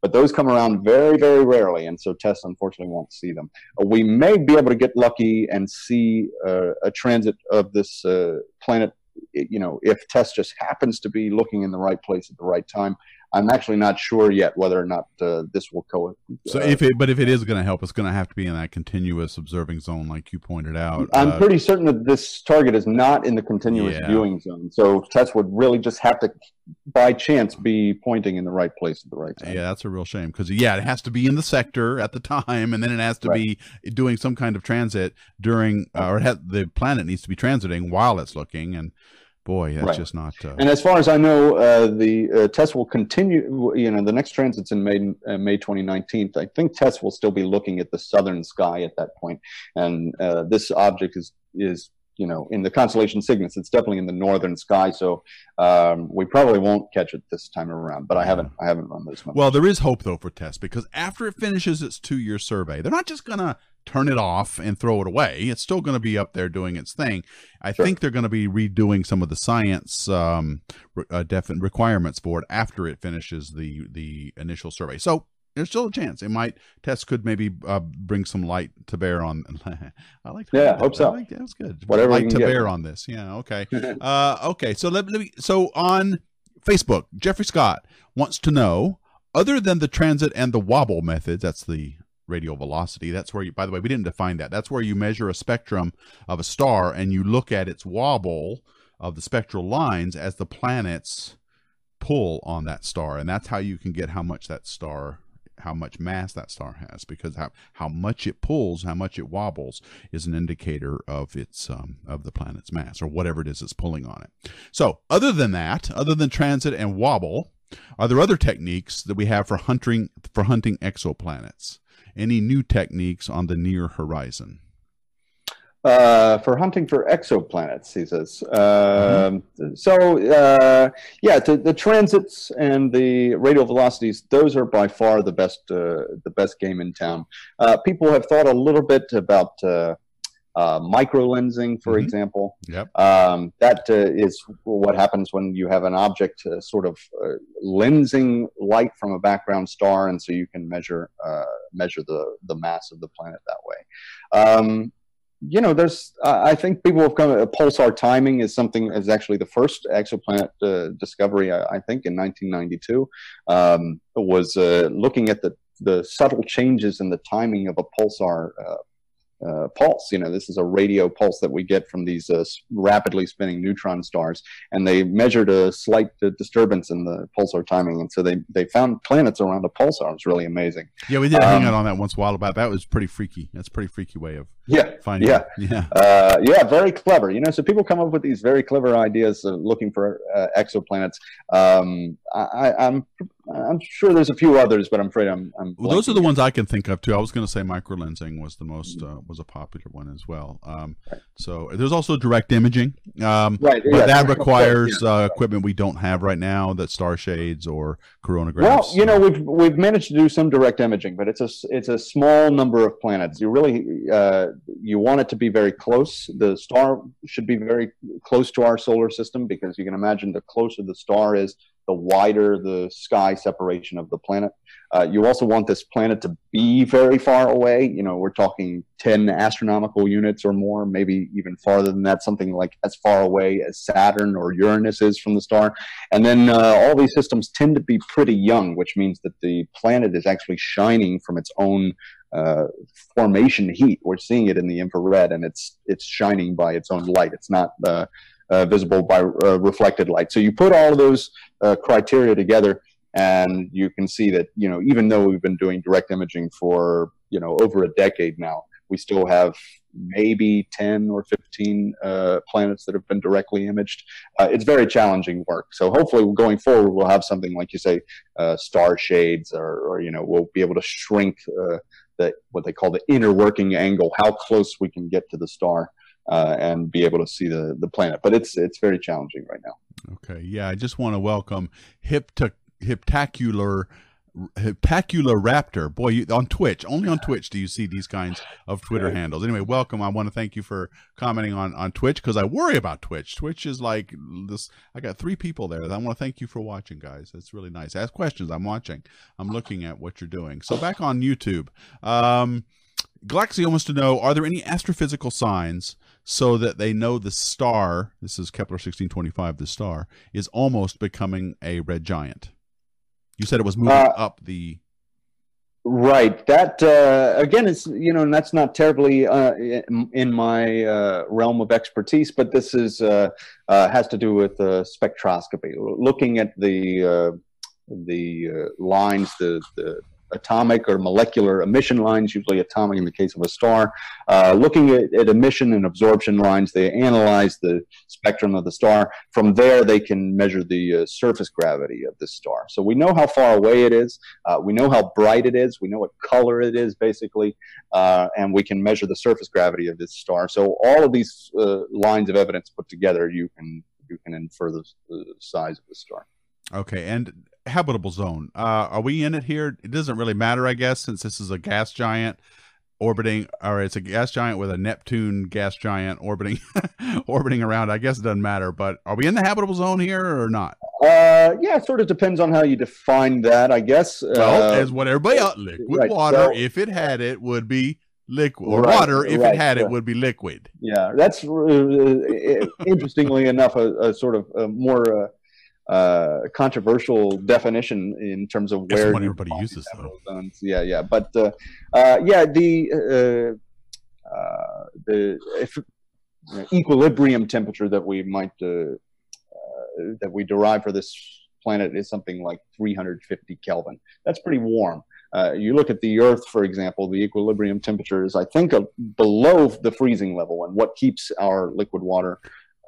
but those come around very, very rarely, and so TESS unfortunately won't see them. Uh, we may be able to get lucky and see uh, a transit of this uh, planet, you know, if TESS just happens to be looking in the right place at the right time. I'm actually not sure yet whether or not uh, this will go. Uh, so, if it, but if it is going to help, it's going to have to be in that continuous observing zone, like you pointed out. I'm uh, pretty certain that this target is not in the continuous yeah. viewing zone. So, TESS would really just have to, by chance, be pointing in the right place at the right time. Yeah, that's a real shame because yeah, it has to be in the sector at the time, and then it has to right. be doing some kind of transit during, uh, or it has, the planet needs to be transiting while it's looking and. Boy, that's right. just not... Uh... And as far as I know, uh, the uh, TESS will continue, you know, the next transit's in May, uh, May twenty nineteen. I think TESS will still be looking at the southern sky at that point. And uh, this object is, is, you know, in the constellation Cygnus. It's definitely in the northern sky, so um, we probably won't catch it this time around, but I haven't I haven't run those numbers. Well, there is hope, though, for TESS, because after it finishes its two-year survey, they're not just going to turn it off and throw it away. It's still going to be up there doing its thing. I sure. think they're going to be redoing some of the science um, re uh, definite requirements for it after it finishes the the initial survey. So there's still a chance it might. TESS could maybe uh, bring some light to bear on. I like. Yeah, that. hope so. Like, that was good. Whatever light to get. bear on this. Yeah. Okay. uh, okay. So let me. So on Facebook, Jeffrey Scott wants to know. Other than the transit and the wobble methods, that's the radial velocity. That's where you, by the way, we didn't define that. That's where you measure a spectrum of a star and you look at its wobble of the spectral lines as the planets pull on that star. And that's how you can get how much that star, how much mass that star has, because how, how much it pulls, how much it wobbles is an indicator of its, um, of the planet's mass or whatever it is that's pulling on it. So other than that, other than transit and wobble, are there other techniques that we have for hunting, for hunting exoplanets? Any new techniques on the near horizon? Uh, for hunting for exoplanets, he says. Uh, mm-hmm. So, uh, yeah, the, the transits and the radial velocities, those are by far the best, uh, the best game in town. Uh, people have thought a little bit about uh, uh, microlensing, for mm-hmm. example. Yep. Um, that uh, is what happens when you have an object uh, sort of uh, lensing light from a background star, and so you can measure uh, measure the, the mass of the planet that way. Um, You know, there's, uh, I think people have come, uh, pulsar timing is something, is actually the first exoplanet uh, discovery, I, I think, in nineteen ninety-two, um, was uh, looking at the, the subtle changes in the timing of a pulsar uh, uh, pulse. You know, this is a radio pulse that we get from these uh, rapidly spinning neutron stars, and they measured a slight uh, disturbance in the pulsar timing, and so they, they found planets around a pulsar. It's really amazing. Yeah, we did um, hang out on that once in a while about that. That was pretty freaky. That's a pretty freaky way of... Yeah, Fine. yeah, yeah, uh, yeah. Very clever, you know. So people come up with these very clever ideas of looking for uh, exoplanets. Um, I, I'm, I'm sure there's a few others, but I'm afraid I'm. I'm well, those are the ones I can think of too. I was going to say microlensing was the most uh, was a popular one as well. Um, right. So there's also direct imaging, um, right? But yeah, that requires yeah. uh, equipment we don't have right now, that star shades or coronagraphs. Well, you know, we've we've managed to do some direct imaging, but it's a it's a small number of planets. You really. Uh, You want it to be very close. The star should be very close to our solar system, because you can imagine the closer the star is, the wider the sky separation of the planet. Uh, you also want this planet to be very far away. You know, we're talking ten astronomical units or more, maybe even farther than that, something like as far away as Saturn or Uranus is from the star. And then uh, all these systems tend to be pretty young, which means that the planet is actually shining from its own uh, formation heat. We're seeing it in the infrared, and it's, it's shining by its own light. It's not uh, uh, visible by uh, reflected light. So you put all of those uh, criteria together, and you can see that, you know, even though we've been doing direct imaging for, you know, over a decade now, we still have maybe ten or fifteen uh, planets that have been directly imaged. Uh, it's very challenging work. So hopefully going forward, we'll have something like you say, uh, star shades, or, or, you know, we'll be able to shrink uh, the, what they call the inner working angle, how close we can get to the star. Uh, and be able to see the, the planet. But it's, it's very challenging right now. Okay. Yeah. I just want to welcome Hiptacular Hiptacular Raptor. Boy, you, on Twitch, only on Twitch do you see these kinds of Twitter right. handles. Anyway, welcome. I want to thank you for commenting on, on Twitch, because I worry about Twitch. Twitch is like this. I got three people there. I want to thank you for watching, guys. That's really nice. Ask questions. I'm watching. I'm looking at what you're doing. So back on YouTube, um, Galaxy wants to know, are there any astrophysical signs so that they know the star, this is Kepler sixteen twenty-five, the star, is almost becoming a red giant? You said it was moving uh, up the... Right. That, uh, again, it's, you know, and that's not terribly uh, in, in my uh, realm of expertise, but this is uh, uh, has to do with uh, spectroscopy. Looking at the, uh, the uh, lines, the... the atomic or molecular emission lines, usually atomic in the case of a star. Uh, looking at, at emission and absorption lines, they analyze the spectrum of the star. From there, they can measure the uh, surface gravity of the star. So we know how far away it is. Uh, we know how bright it is. We know what color it is, basically. Uh, and we can measure the surface gravity of this star. So all of these uh, lines of evidence put together, you can, you can infer the, the size of the star. Okay. And habitable zone, uh are we in it here? It doesn't really matter, I guess, since this is a gas giant orbiting, or it's a gas giant with a Neptune gas giant orbiting orbiting around. I guess it doesn't matter, but are we in the habitable zone here or not? Uh yeah, it sort of depends on how you define that, I guess. Well, uh, as what everybody else, liquid right, water so, if it had it would be liquid, or right, water if right, it had right. it would be liquid. Yeah, that's uh, interestingly enough a, a sort of a more uh, uh, controversial definition in terms of where everybody uses them. Yeah, yeah, but uh, uh, yeah, the uh, uh, the if, you know, equilibrium temperature that we might uh, uh, that we derive for this planet is something like three hundred fifty Kelvin. That's pretty warm. Uh, you look at the Earth, for example, the equilibrium temperature is, I think, uh, below the freezing level. And what keeps our liquid water,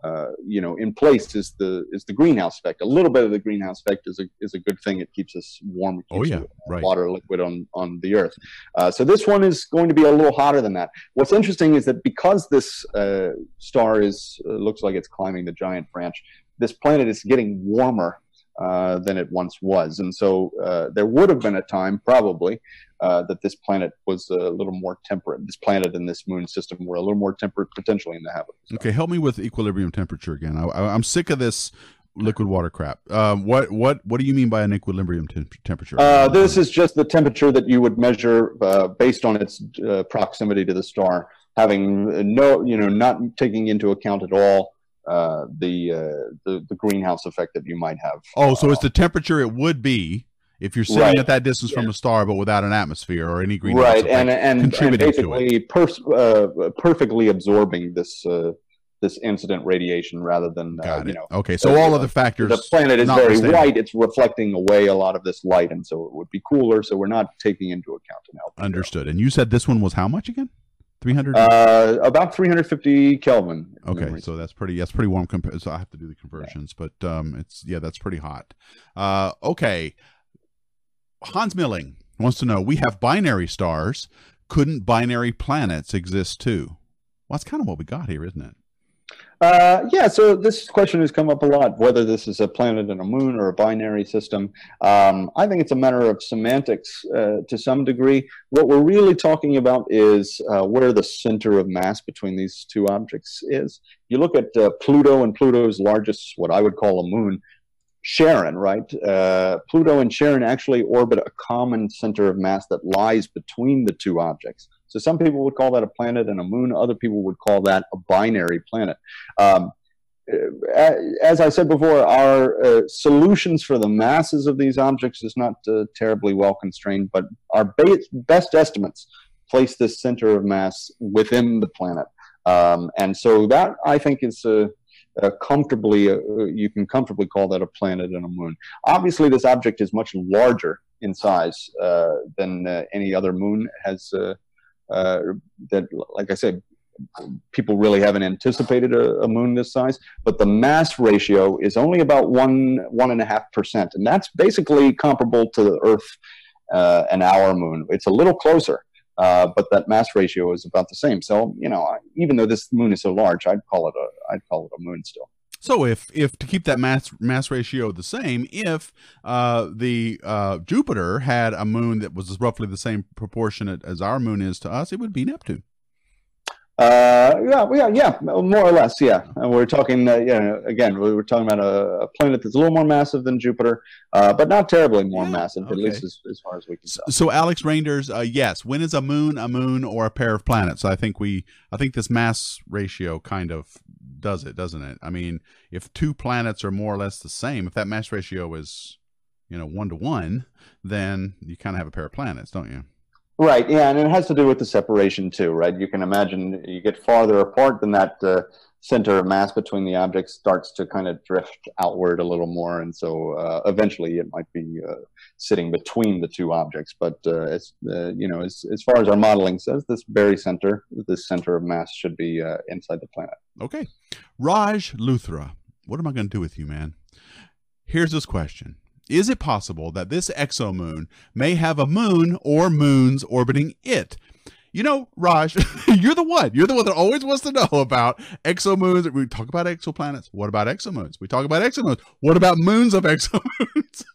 uh, you know, in place is the is the greenhouse effect. A little bit of the greenhouse effect is a is a good thing. It keeps us warm. It keeps oh yeah, right. Water liquid on on the Earth. Uh, so this one is going to be a little hotter than that. What's interesting is that because this uh, star is uh, looks like it's climbing the giant branch, this planet is getting warmer Uh, than it once was. And so uh, there would have been a time, probably, uh, that this planet was a little more temperate. This planet and this moon system were a little more temperate, potentially, in the habit. So. Okay, help me with equilibrium temperature again. I, I, I'm sick of this liquid water crap. Um, what what what do you mean by an equilibrium te temperature? Uh, this is just the temperature that you would measure uh, based on its uh, proximity to the star, having no, you know, not taking into account at all uh the uh the, the greenhouse effect that you might have. Oh, so uh, it's the temperature it would be if you're sitting right at that distance, yeah, from a star, but without an atmosphere or any greenhouse right effect, and and, contributing and basically per uh, perfectly absorbing this uh this incident radiation rather than uh, Got it. you know okay so uh, all other factors. The planet is very white, it's reflecting away a lot of this light, and so it would be cooler, so we're not taking into account an altitude. Understood. And you said this one was how much again? three hundred? Uh, about three hundred fifty Kelvin. Okay, so that's pretty, that's pretty warm. So I have to do the conversions, yeah. but um, it's, yeah, that's pretty hot. Uh, okay. Hans Milling wants to know, we have binary stars. Couldn't binary planets exist too? Well, that's kind of what we got here, isn't it? Uh, yeah, so this question has come up a lot, whether this is a planet and a moon or a binary system. Um, I think it's a matter of semantics uh, to some degree. What we're really talking about is uh, where the center of mass between these two objects is. You look at uh, Pluto and Pluto's largest, what I would call a moon, Charon, right? Uh, Pluto and Charon actually orbit a common center of mass that lies between the two objects. So some people would call that a planet and a moon. Other people would call that a binary planet. Um, as I said before, our uh, solutions for the masses of these objects is not uh, terribly well constrained, but our best estimates place this center of mass within the planet. Um, and so that, I think, is a... Uh, Uh, comfortably, uh, you can comfortably call that a planet and a moon. Obviously, this object is much larger in size uh, than uh, any other moon. It has uh, uh, that, like I said, people really haven't anticipated a, a moon this size. But the mass ratio is only about one one and a half percent, and that's basically comparable to the Earth uh, and our moon. It's a little closer. Uh, but that mass ratio is about the same. So, you know, even though this moon is so large, I'd call it a, I'd call it a moon still. So if, if to keep that mass mass ratio the same, if uh, the uh, Jupiter had a moon that was roughly the same proportionate as our moon is to us, it would be Neptune. Uh, yeah, yeah, yeah, more or less, yeah. And we're talking, uh, you know, again, we were talking about a, a planet that's a little more massive than Jupiter, uh, but not terribly more yeah, massive, okay. at least as, as far as we can tell. So, so Alex Reinders, uh, yes. When is a moon a moon or a pair of planets? I think we, I think this mass ratio kind of does it, doesn't it? I mean, if two planets are more or less the same, if that mass ratio is, you know, one to one, then you kind of have a pair of planets, don't you? Right, yeah, and it has to do with the separation too, right? You can imagine you get farther apart, then that uh, center of mass between the objects starts to kind of drift outward a little more, and so uh, eventually it might be uh, sitting between the two objects. But uh, as uh, you know, as as far as our modeling says, this very center, this center of mass, should be uh, inside the planet. Okay, Raj Luthra, what am I going to do with you, man? Here's this question. Is it possible that this exomoon may have a moon or moons orbiting it? You know, Raj, you're the one. You're the one that always wants to know about exomoons. We talk about exoplanets. What about exomoons? We talk about exomoons. What about moons of exomoons?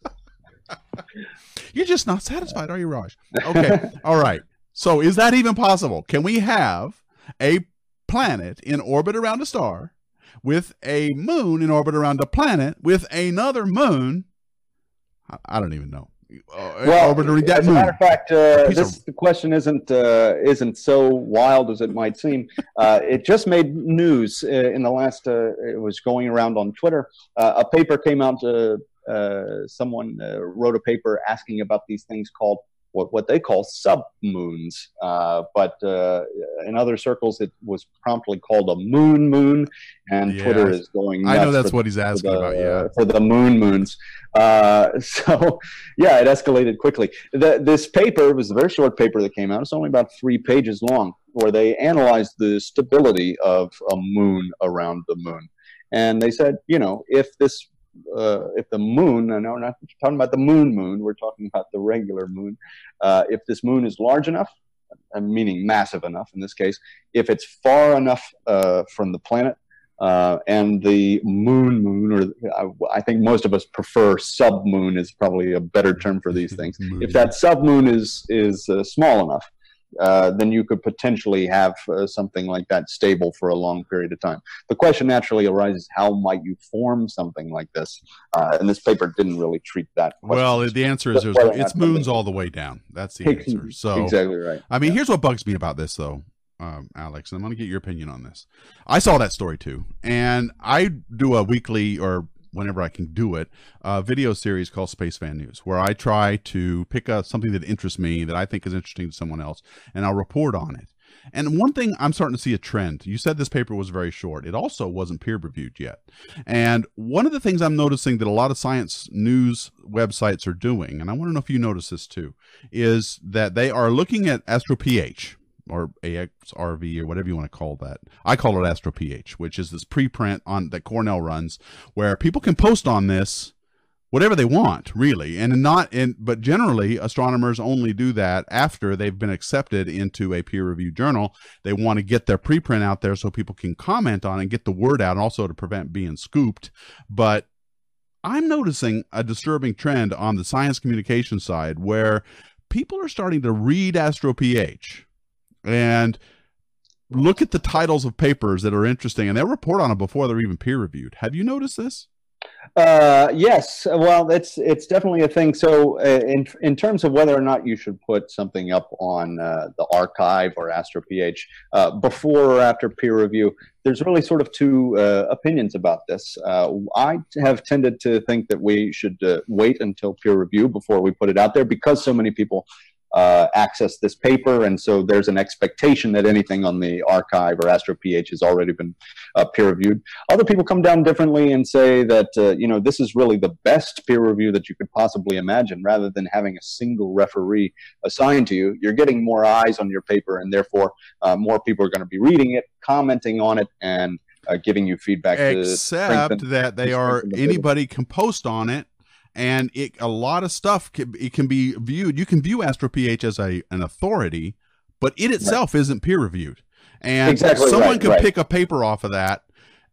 You're just not satisfied, are you, Raj? Okay. All right. So is that even possible? Can we have a planet in orbit around a star with a moon in orbit around a planet with another moon? I don't even know. Uh, well, to read that as moon. a matter of fact, uh, this of... the question isn't uh, isn't so wild as it might seem. Uh, it just made news in the last. Uh, it was going around on Twitter. Uh, a paper came out. Uh, uh, someone uh, wrote a paper asking about these things called what what they call submoons, uh, but uh, in other circles it was promptly called a moon moon, and yeah, Twitter is going nuts. I know that's for, what he's asking the, about. Yeah, for the moon moons. Uh, so, yeah, it escalated quickly. The, this paper was a very short paper that came out. It's only about three pages long, where they analyzed the stability of a moon around the moon, and they said, you know, if this Uh, if the moon, I know we're not talking about the moon moon, we're talking about the regular moon. Uh, if this moon is large enough, meaning massive enough in this case, if it's far enough uh, from the planet, uh, and the moon moon, or I, I think most of us prefer submoon is probably a better term for these things. If that submoon is, is uh, small enough, Uh, then you could potentially have uh, something like that stable for a long period of time. The question naturally arises, how might you form something like this? Uh, and this paper didn't really treat that question. Well, the answer is there's, it's moons all the way down. That's the answer. So, exactly right. I mean, yeah. Here's what bugs me about this, though, um, Alex, and I'm going to get your opinion on this. I saw that story, too, and I do a weekly or whenever I can do it, a video series called Space Fan News, where I try to pick up something that interests me, that I think is interesting to someone else, and I'll report on it. And one thing I'm starting to see a trend. You said this paper was very short. It also wasn't peer reviewed yet. And one of the things I'm noticing that a lot of science news websites are doing, and I want to know if you notice this too, is that they are looking at AstroPH, or A X R V, or whatever you want to call that. I call it AstroPH, which is this preprint on that Cornell runs, where people can post on this whatever they want, really, and not in. But generally, astronomers only do that after they've been accepted into a peer-reviewed journal. They want to get their preprint out there so people can comment on it and get the word out, and also to prevent being scooped. But I'm noticing a disturbing trend on the science communication side, where people are starting to read AstroPH and look at the titles of papers that are interesting, and they'll report on them before they're even peer reviewed. Have you noticed this? Uh, yes. Well, it's it's definitely a thing. So, uh, in in terms of whether or not you should put something up on uh, the archive or AstroPH uh, before or after peer review, there's really sort of two uh, opinions about this. Uh, I have tended to think that we should uh, wait until peer review before we put it out there, because so many people Uh, access this paper, and so there's an expectation that anything on the archive or AstroPH has already been uh, peer-reviewed. Other people come down differently and say that uh, you know, this is really the best peer review that you could possibly imagine. Rather than having a single referee assigned to you, you're getting more eyes on your paper, and therefore uh, more people are going to be reading it, commenting on it, and uh, giving you feedback. Except to that they are the anybody can post on it. And it, a lot of stuff, can, it can be viewed. You can view AstroPH as a, an authority, but it itself right. isn't peer-reviewed. And exactly someone right, could right. pick a paper off of that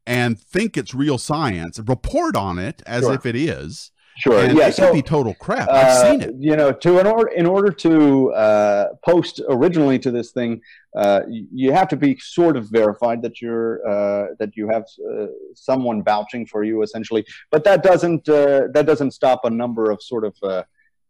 and think it's real science, report on it as sure. if it is. Sure. And yeah, it so, could be total crap. I've uh, seen it. You know, to in order in order to uh, post originally to this thing, uh, you have to be sort of verified that you're uh, that you have uh, someone vouching for you, essentially. But that doesn't uh, that doesn't stop a number of sort of uh,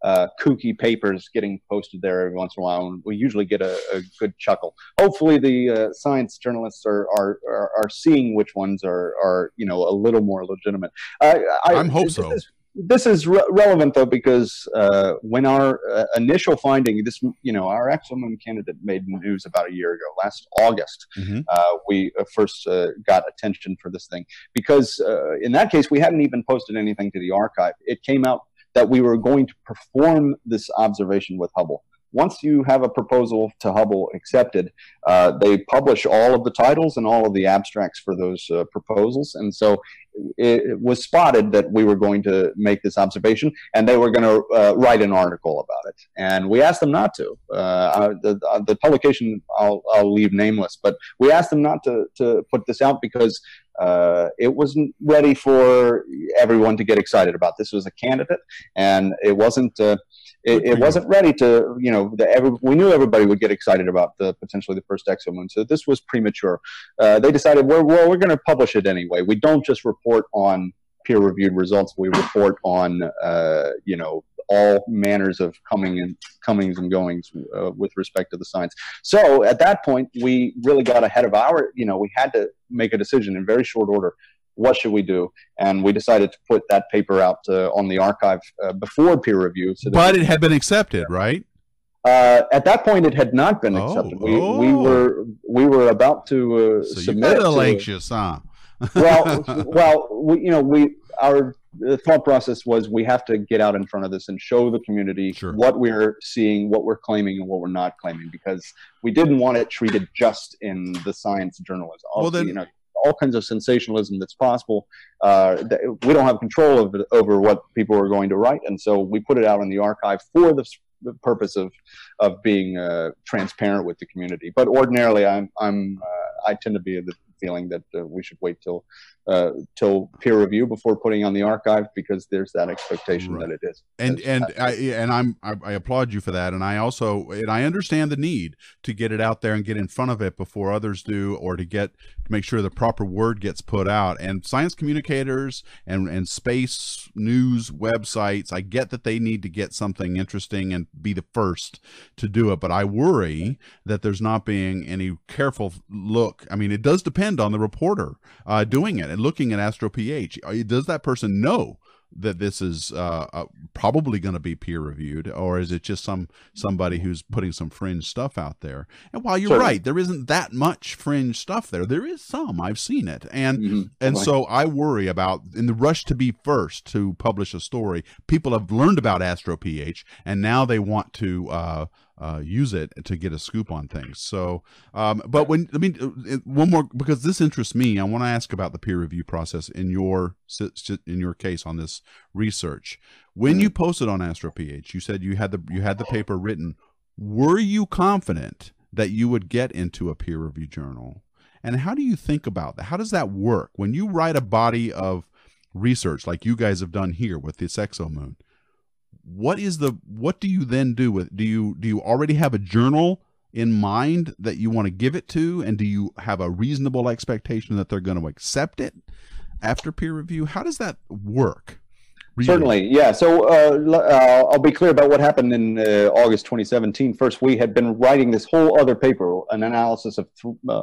uh, kooky papers getting posted there every once in a while, and we usually get a, a good chuckle. Hopefully, the uh, science journalists are, are are are seeing which ones are are you know a little more legitimate. Uh, I I'm hope so. Is, This is re relevant, though, because uh, when our uh, initial finding, this, you know, our X one candidate made news about a year ago. Last August, mm-hmm. uh, we first uh, got attention for this thing, because uh, in that case, we hadn't even posted anything to the archive. It came out that we were going to perform this observation with Hubble. Once you have a proposal to Hubble accepted, uh, they publish all of the titles and all of the abstracts for those uh, proposals. And so it, it was spotted that we were going to make this observation, and they were going to uh, write an article about it. And we asked them not to. Uh, the, the publication I'll, I'll leave nameless, but we asked them not to, to put this out because uh, it wasn't ready for everyone to get excited about. This was a candidate, and it wasn't... Uh, It, it wasn't ready to, you know, the, every, we knew everybody would get excited about the potentially the first exomoon, so this was premature. Uh, they decided, well, well we're going to publish it anyway. We don't just report on peer-reviewed results. We report on, uh, you know, all manners of coming and comings and goings uh, with respect to the science. So at that point, we really got ahead of our, you know, we had to make a decision in very short order. What should we do? And we decided to put that paper out uh, on the archive uh, before peer review. So but it had been accepted, right? Uh, at that point, it had not been accepted. Oh, we, oh. we were we were about to uh, so submit. So you got a little anxious, huh? well, well, we, you know, we our the thought process was we have to get out in front of this and show the community sure. what we're seeing, what we're claiming, and what we're not claiming, because we didn't want it treated just in the science journalism. Well, then, you know, all kinds of sensationalism that's possible. Uh, that we don't have control of it, over what people are going to write, and so we put it out in the archive for the, the purpose of of being uh, transparent with the community. But ordinarily, I'm I'm uh, I tend to be the feeling that uh, we should wait till uh, till peer review before putting on the archive, because there's that expectation right. that it is. And and I, and I'm I, I applaud you for that, and I also and I understand the need to get it out there and get in front of it before others do, or to get to make sure the proper word gets put out. And science communicators and and space news websites, I get that they need to get something interesting and be the first to do it, but I worry that there's not being any careful look. I mean, it does depend on the reporter uh, doing it and looking at AstroPH. Does that person know that this is uh, uh, probably going to be peer reviewed, or is it just some somebody who's putting some fringe stuff out there? And while you're sure. right, there isn't that much fringe stuff there. There is some. I've seen it, and mm-hmm. and right. so I worry about in the rush to be first to publish a story. People have learned about AstroPH, and now they want to. Uh, Uh, use it to get a scoop on things. So, um, but when, I mean, one more, because this interests me, I want to ask about the peer review process in your, in your case on this research. When you posted on AstroPH, you said you had the, you had the paper written. Were you confident that you would get into a peer review journal? And how do you think about that? How does that work? When you write a body of research like you guys have done here with this exomoon, what is the, what do you then do with, do you, do you already have a journal in mind that you want to give it to? And do you have a reasonable expectation that they're going to accept it after peer review? How does that work? Really? Certainly. Yeah. So uh, uh, I'll be clear about what happened in uh, August twenty seventeen. First, we had been writing this whole other paper, an analysis of th uh,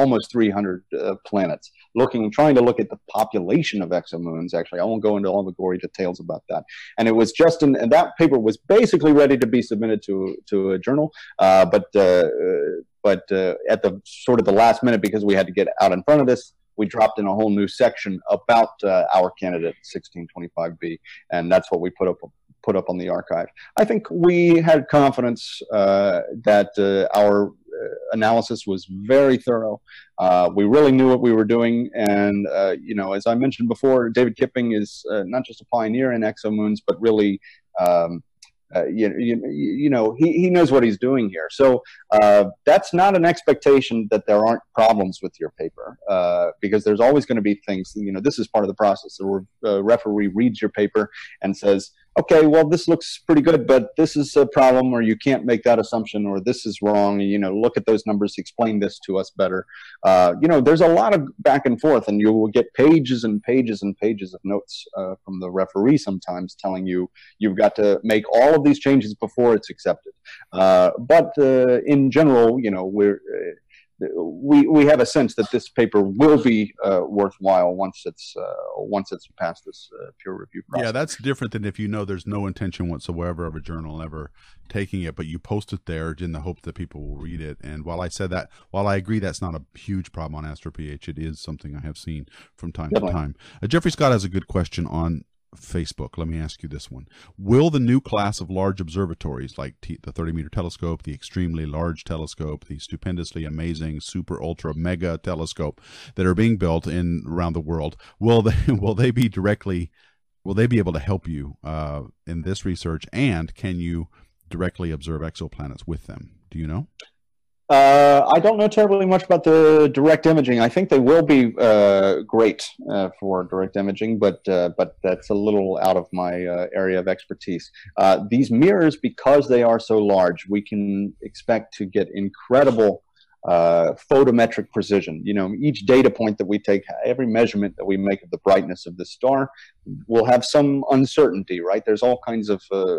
almost three hundred uh, planets, looking, trying to look at the population of exomoons. Actually, I won't go into all the gory details about that. And it was just in, and that paper was basically ready to be submitted to, to a journal. Uh, but uh, but uh, at the sort of the last minute, because we had to get out in front of this, we dropped in a whole new section about uh, our candidate sixteen twenty-five B, and that's what we put up put up on the archive. I think we had confidence uh, that uh, our analysis was very thorough. Uh, we really knew what we were doing, and uh, you know, as I mentioned before, David Kipping is uh, not just a pioneer in exomoons, but really. Um, Uh, you, you, you know, he, he knows what he's doing here. So uh, that's not an expectation that there aren't problems with your paper, uh, because there's always going to be things, you know, this is part of the process. The uh, referee reads your paper and says, okay, well, this looks pretty good, but this is a problem, or you can't make that assumption, or this is wrong, you know, look at those numbers, explain this to us better. Uh, you know, there's a lot of back and forth, and you will get pages and pages and pages of notes uh, from the referee sometimes telling you, you've got to make all of these changes before it's accepted. Uh, but uh, in general, you know, we're... Uh, We we have a sense that this paper will be uh, worthwhile once it's uh, once it's passed this uh, peer review process. Yeah, that's different than if you know there's no intention whatsoever of a journal ever taking it, but you post it there in the hope that people will read it. And while I said that, while I agree that's not a huge problem on AstroPH, it is something I have seen from time Definitely. to time. Uh, Jeffrey Scott has a good question on Facebook. Let me ask you this one. Will the new class of large observatories like t the thirty meter telescope, the extremely large telescope, the stupendously amazing super ultra mega telescope that are being built in around the world, will they will they be directly will they be able to help you uh in this research, and can you directly observe exoplanets with them? Do you know? Uh, I don't know terribly much about the direct imaging. I think they will be uh, great uh, for direct imaging, but uh, but that's a little out of my uh, area of expertise. Uh, these mirrors, because they are so large, we can expect to get incredible uh, photometric precision. You know, each data point that we take, every measurement that we make of the brightness of the star will have some uncertainty, right? There's all kinds of uh,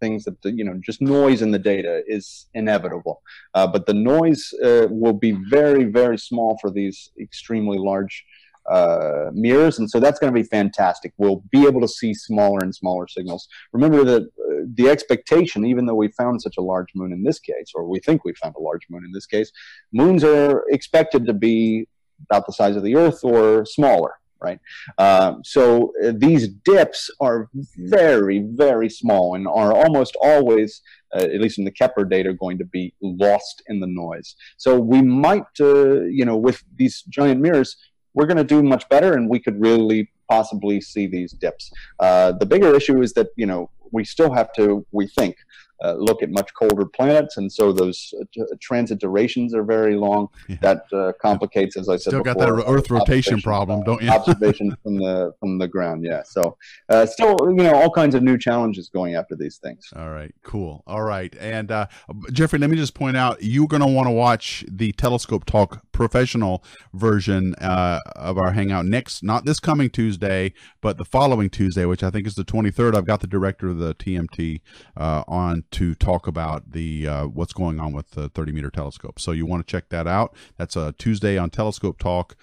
things that, the, you know, just noise in the data is inevitable. Uh, but the noise uh, will be very, very small for these extremely large uh, mirrors. And so that's going to be fantastic. We'll be able to see smaller and smaller signals. Remember that uh, the expectation, even though we found such a large moon in this case, or we think we found a large moon in this case, moons are expected to be about the size of the Earth or smaller. Right, uh, so uh, these dips are very, very small and are almost always, uh, at least in the Kepler data, going to be lost in the noise. So we might, uh, you know, with these giant mirrors, we're going to do much better, and we could really possibly see these dips. Uh, the bigger issue is that, you know, we still have to, we think, uh, look at much colder planets, and so those uh, transit durations are very long. Yeah. That uh, complicates, as I said still before. Still got that Earth rotation problem, uh, don't you? Observation from the from the ground, yeah. So uh, still, you know, all kinds of new challenges going after these things. All right, cool. All right, and uh, Jeffrey, let me just point out, you're going to want to watch the Telescope Talk professional version uh, of our hangout next, not this coming Tuesday, but the following Tuesday, which I think is the twenty-third. I've got the director of the T M T uh, on to talk about the uh, what's going on with the thirty meter telescope. So you want to check that out. That's a Tuesday on Telescope Talk.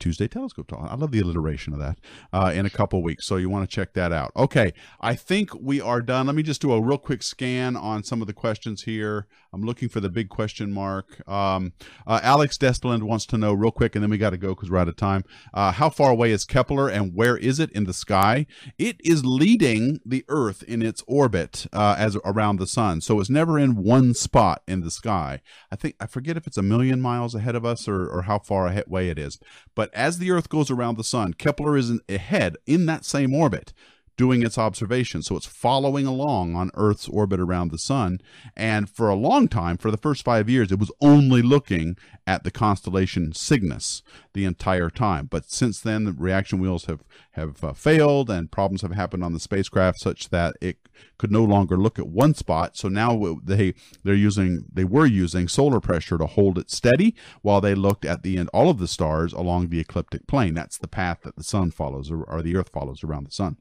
Tuesday Telescope Talk. I love the alliteration of that. Uh, in a couple of weeks, so you want to check that out. Okay, I think we are done. Let me just do a real quick scan on some of the questions here. I'm looking for the big question mark. Um, uh, Alex Despland wants to know real quick, and then we got to go because we're out of time. Uh, how far away is Kepler, and where is it in the sky? It is leading the Earth in its orbit uh, as around the sun, so it's never in one spot in the sky. I think I forget if it's a million miles ahead of us or, or how far away it is. But as the Earth goes around the sun, Kepler is ahead in that same orbit doing its observation. So it's following along on Earth's orbit around the sun. And for a long time, for the first five years, it was only looking at the constellation Cygnus the entire time. But since then, the reaction wheels have, have uh, failed, and problems have happened on the spacecraft such that it could no longer look at one spot. So now they they're using they were using solar pressure to hold it steady while they looked at the end all of the stars along the ecliptic plane. That's the path that the sun follows, or, or the Earth follows around the sun.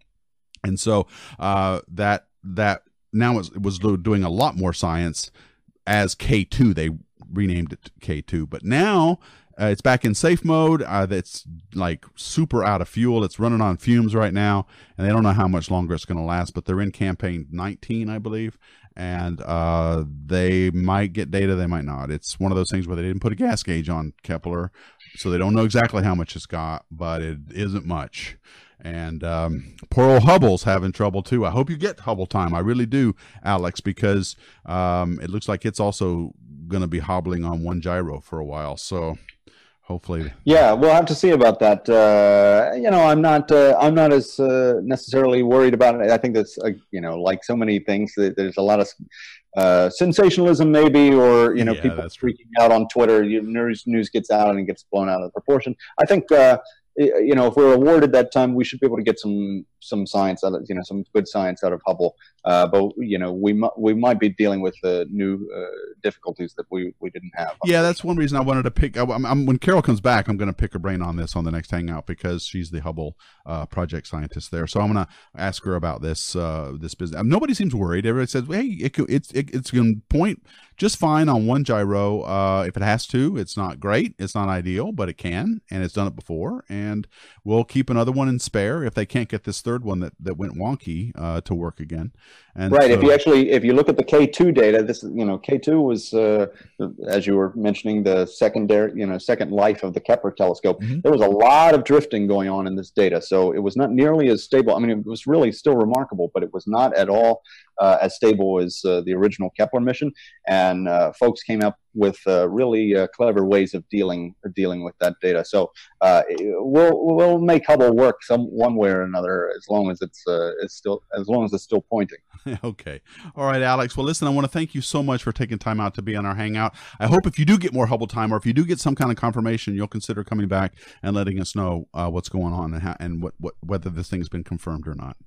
And so uh, that that now it was doing a lot more science as K two. They renamed it K two, but now uh, it's back in safe mode. Uh, that's like super out of fuel. It's running on fumes right now, and they don't know how much longer it's going to last. But they're in campaign nineteen, I believe, and uh, they might get data. They might not. It's one of those things where they didn't put a gas gauge on Kepler, so they don't know exactly how much it's got, but it isn't much. And um, poor old Hubble's having trouble too. I hope you get Hubble time. I really do, Alex, because um, it looks like it's also going to be hobbling on one gyro for a while. So hopefully, yeah, we'll have to see about that. Uh, you know, I'm not, uh, I'm not as uh, necessarily worried about it. I think that's, uh, you know, like so many things, there's a lot of uh, sensationalism, maybe, or you know, yeah, people freaking out on Twitter. You, news news gets out and it gets blown out of proportion. I think. Uh, You know, if we're awarded that time, we should be able to get some some science out of, you know, some good science out of Hubble. Uh, but you know, we might we might be dealing with the uh, new uh, difficulties that we we didn't have. Yeah, that's one reason I wanted to pick. I, I'm, when Carol comes back, I'm going to pick her brain on this on the next hangout, because she's the Hubble uh, project scientist there. So I'm going to ask her about this uh, this business. Nobody seems worried. Everybody says, "Hey, it could, it's it, it's going to point just fine on one gyro uh, if it has to. It's not great. It's not ideal, but it can, and it's done it before." And And we'll keep another one in spare if they can't get this third one that, that went wonky uh, to work again. And right. So, if you actually, if you look at the K two data, this you know K two was, uh, as you were mentioning, the secondary, you know, second life of the Kepler telescope. Mm-hmm. There was a lot of drifting going on in this data, so it was not nearly as stable. I mean, it was really still remarkable, but it was not at all uh, as stable as uh, the original Kepler mission. And uh, folks came up with uh, really uh, clever ways of dealing dealing with that data. So uh, we'll we'll make Hubble work some one way or another, as long as it's uh, it's still as long as it's still pointing. Okay. All right, Alex. Well, listen, I want to thank you so much for taking time out to be on our hangout. I hope if you do get more Hubble time, or if you do get some kind of confirmation, you'll consider coming back and letting us know uh, what's going on and how, and what, what whether this thing has been confirmed or not.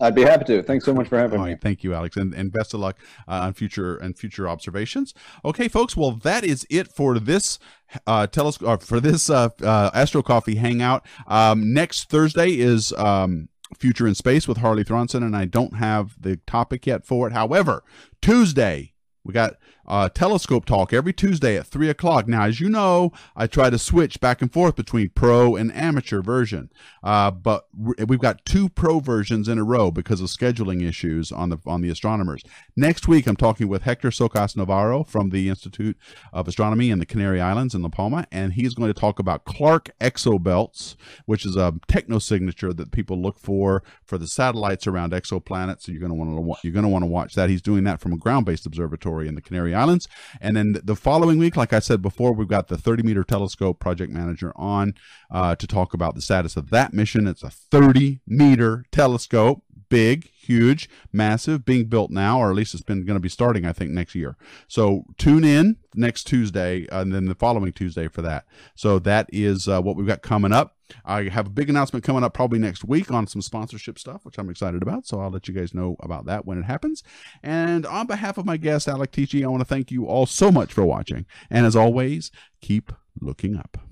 I'd be happy to. Thanks so much for having All right, me. Thank you, Alex, and, and best of luck uh, on future and future observations. Okay, folks. Well, that is it for this uh, telescope uh, for this uh, uh, Astro Coffee Hangout. Um, next Thursday is um, Future in Space with Harley Thronson, and I don't have the topic yet for it. However, Tuesday. We got uh, Telescope Talk every Tuesday at three o'clock. Now, as you know, I try to switch back and forth between pro and amateur version, uh, but we've got two pro versions in a row because of scheduling issues on the on the astronomers. Next week, I'm talking with Hector Socas Navarro from the Institute of Astronomy in the Canary Islands in La Palma, and he's going to talk about Clark exobelts, which is a technosignature that people look for for the satellites around exoplanets. So you're going to want to you're going to want to watch that. He's doing that from a ground-based observatory in the Canary Islands. And then the following week, like I said before, we've got the thirty meter telescope project manager on uh, to talk about the status of that mission. It's a thirty meter telescope, big, huge, massive, being built now, or at least it's been going to be starting, I think, next year. So tune in next Tuesday and then the following Tuesday for that. So that is uh, what we've got coming up. I have a big announcement coming up probably next week on some sponsorship stuff, which I'm excited about. So I'll let you guys know about that when it happens. And on behalf of my guest, Alex Teachey, I want to thank you all so much for watching. And as always, keep looking up.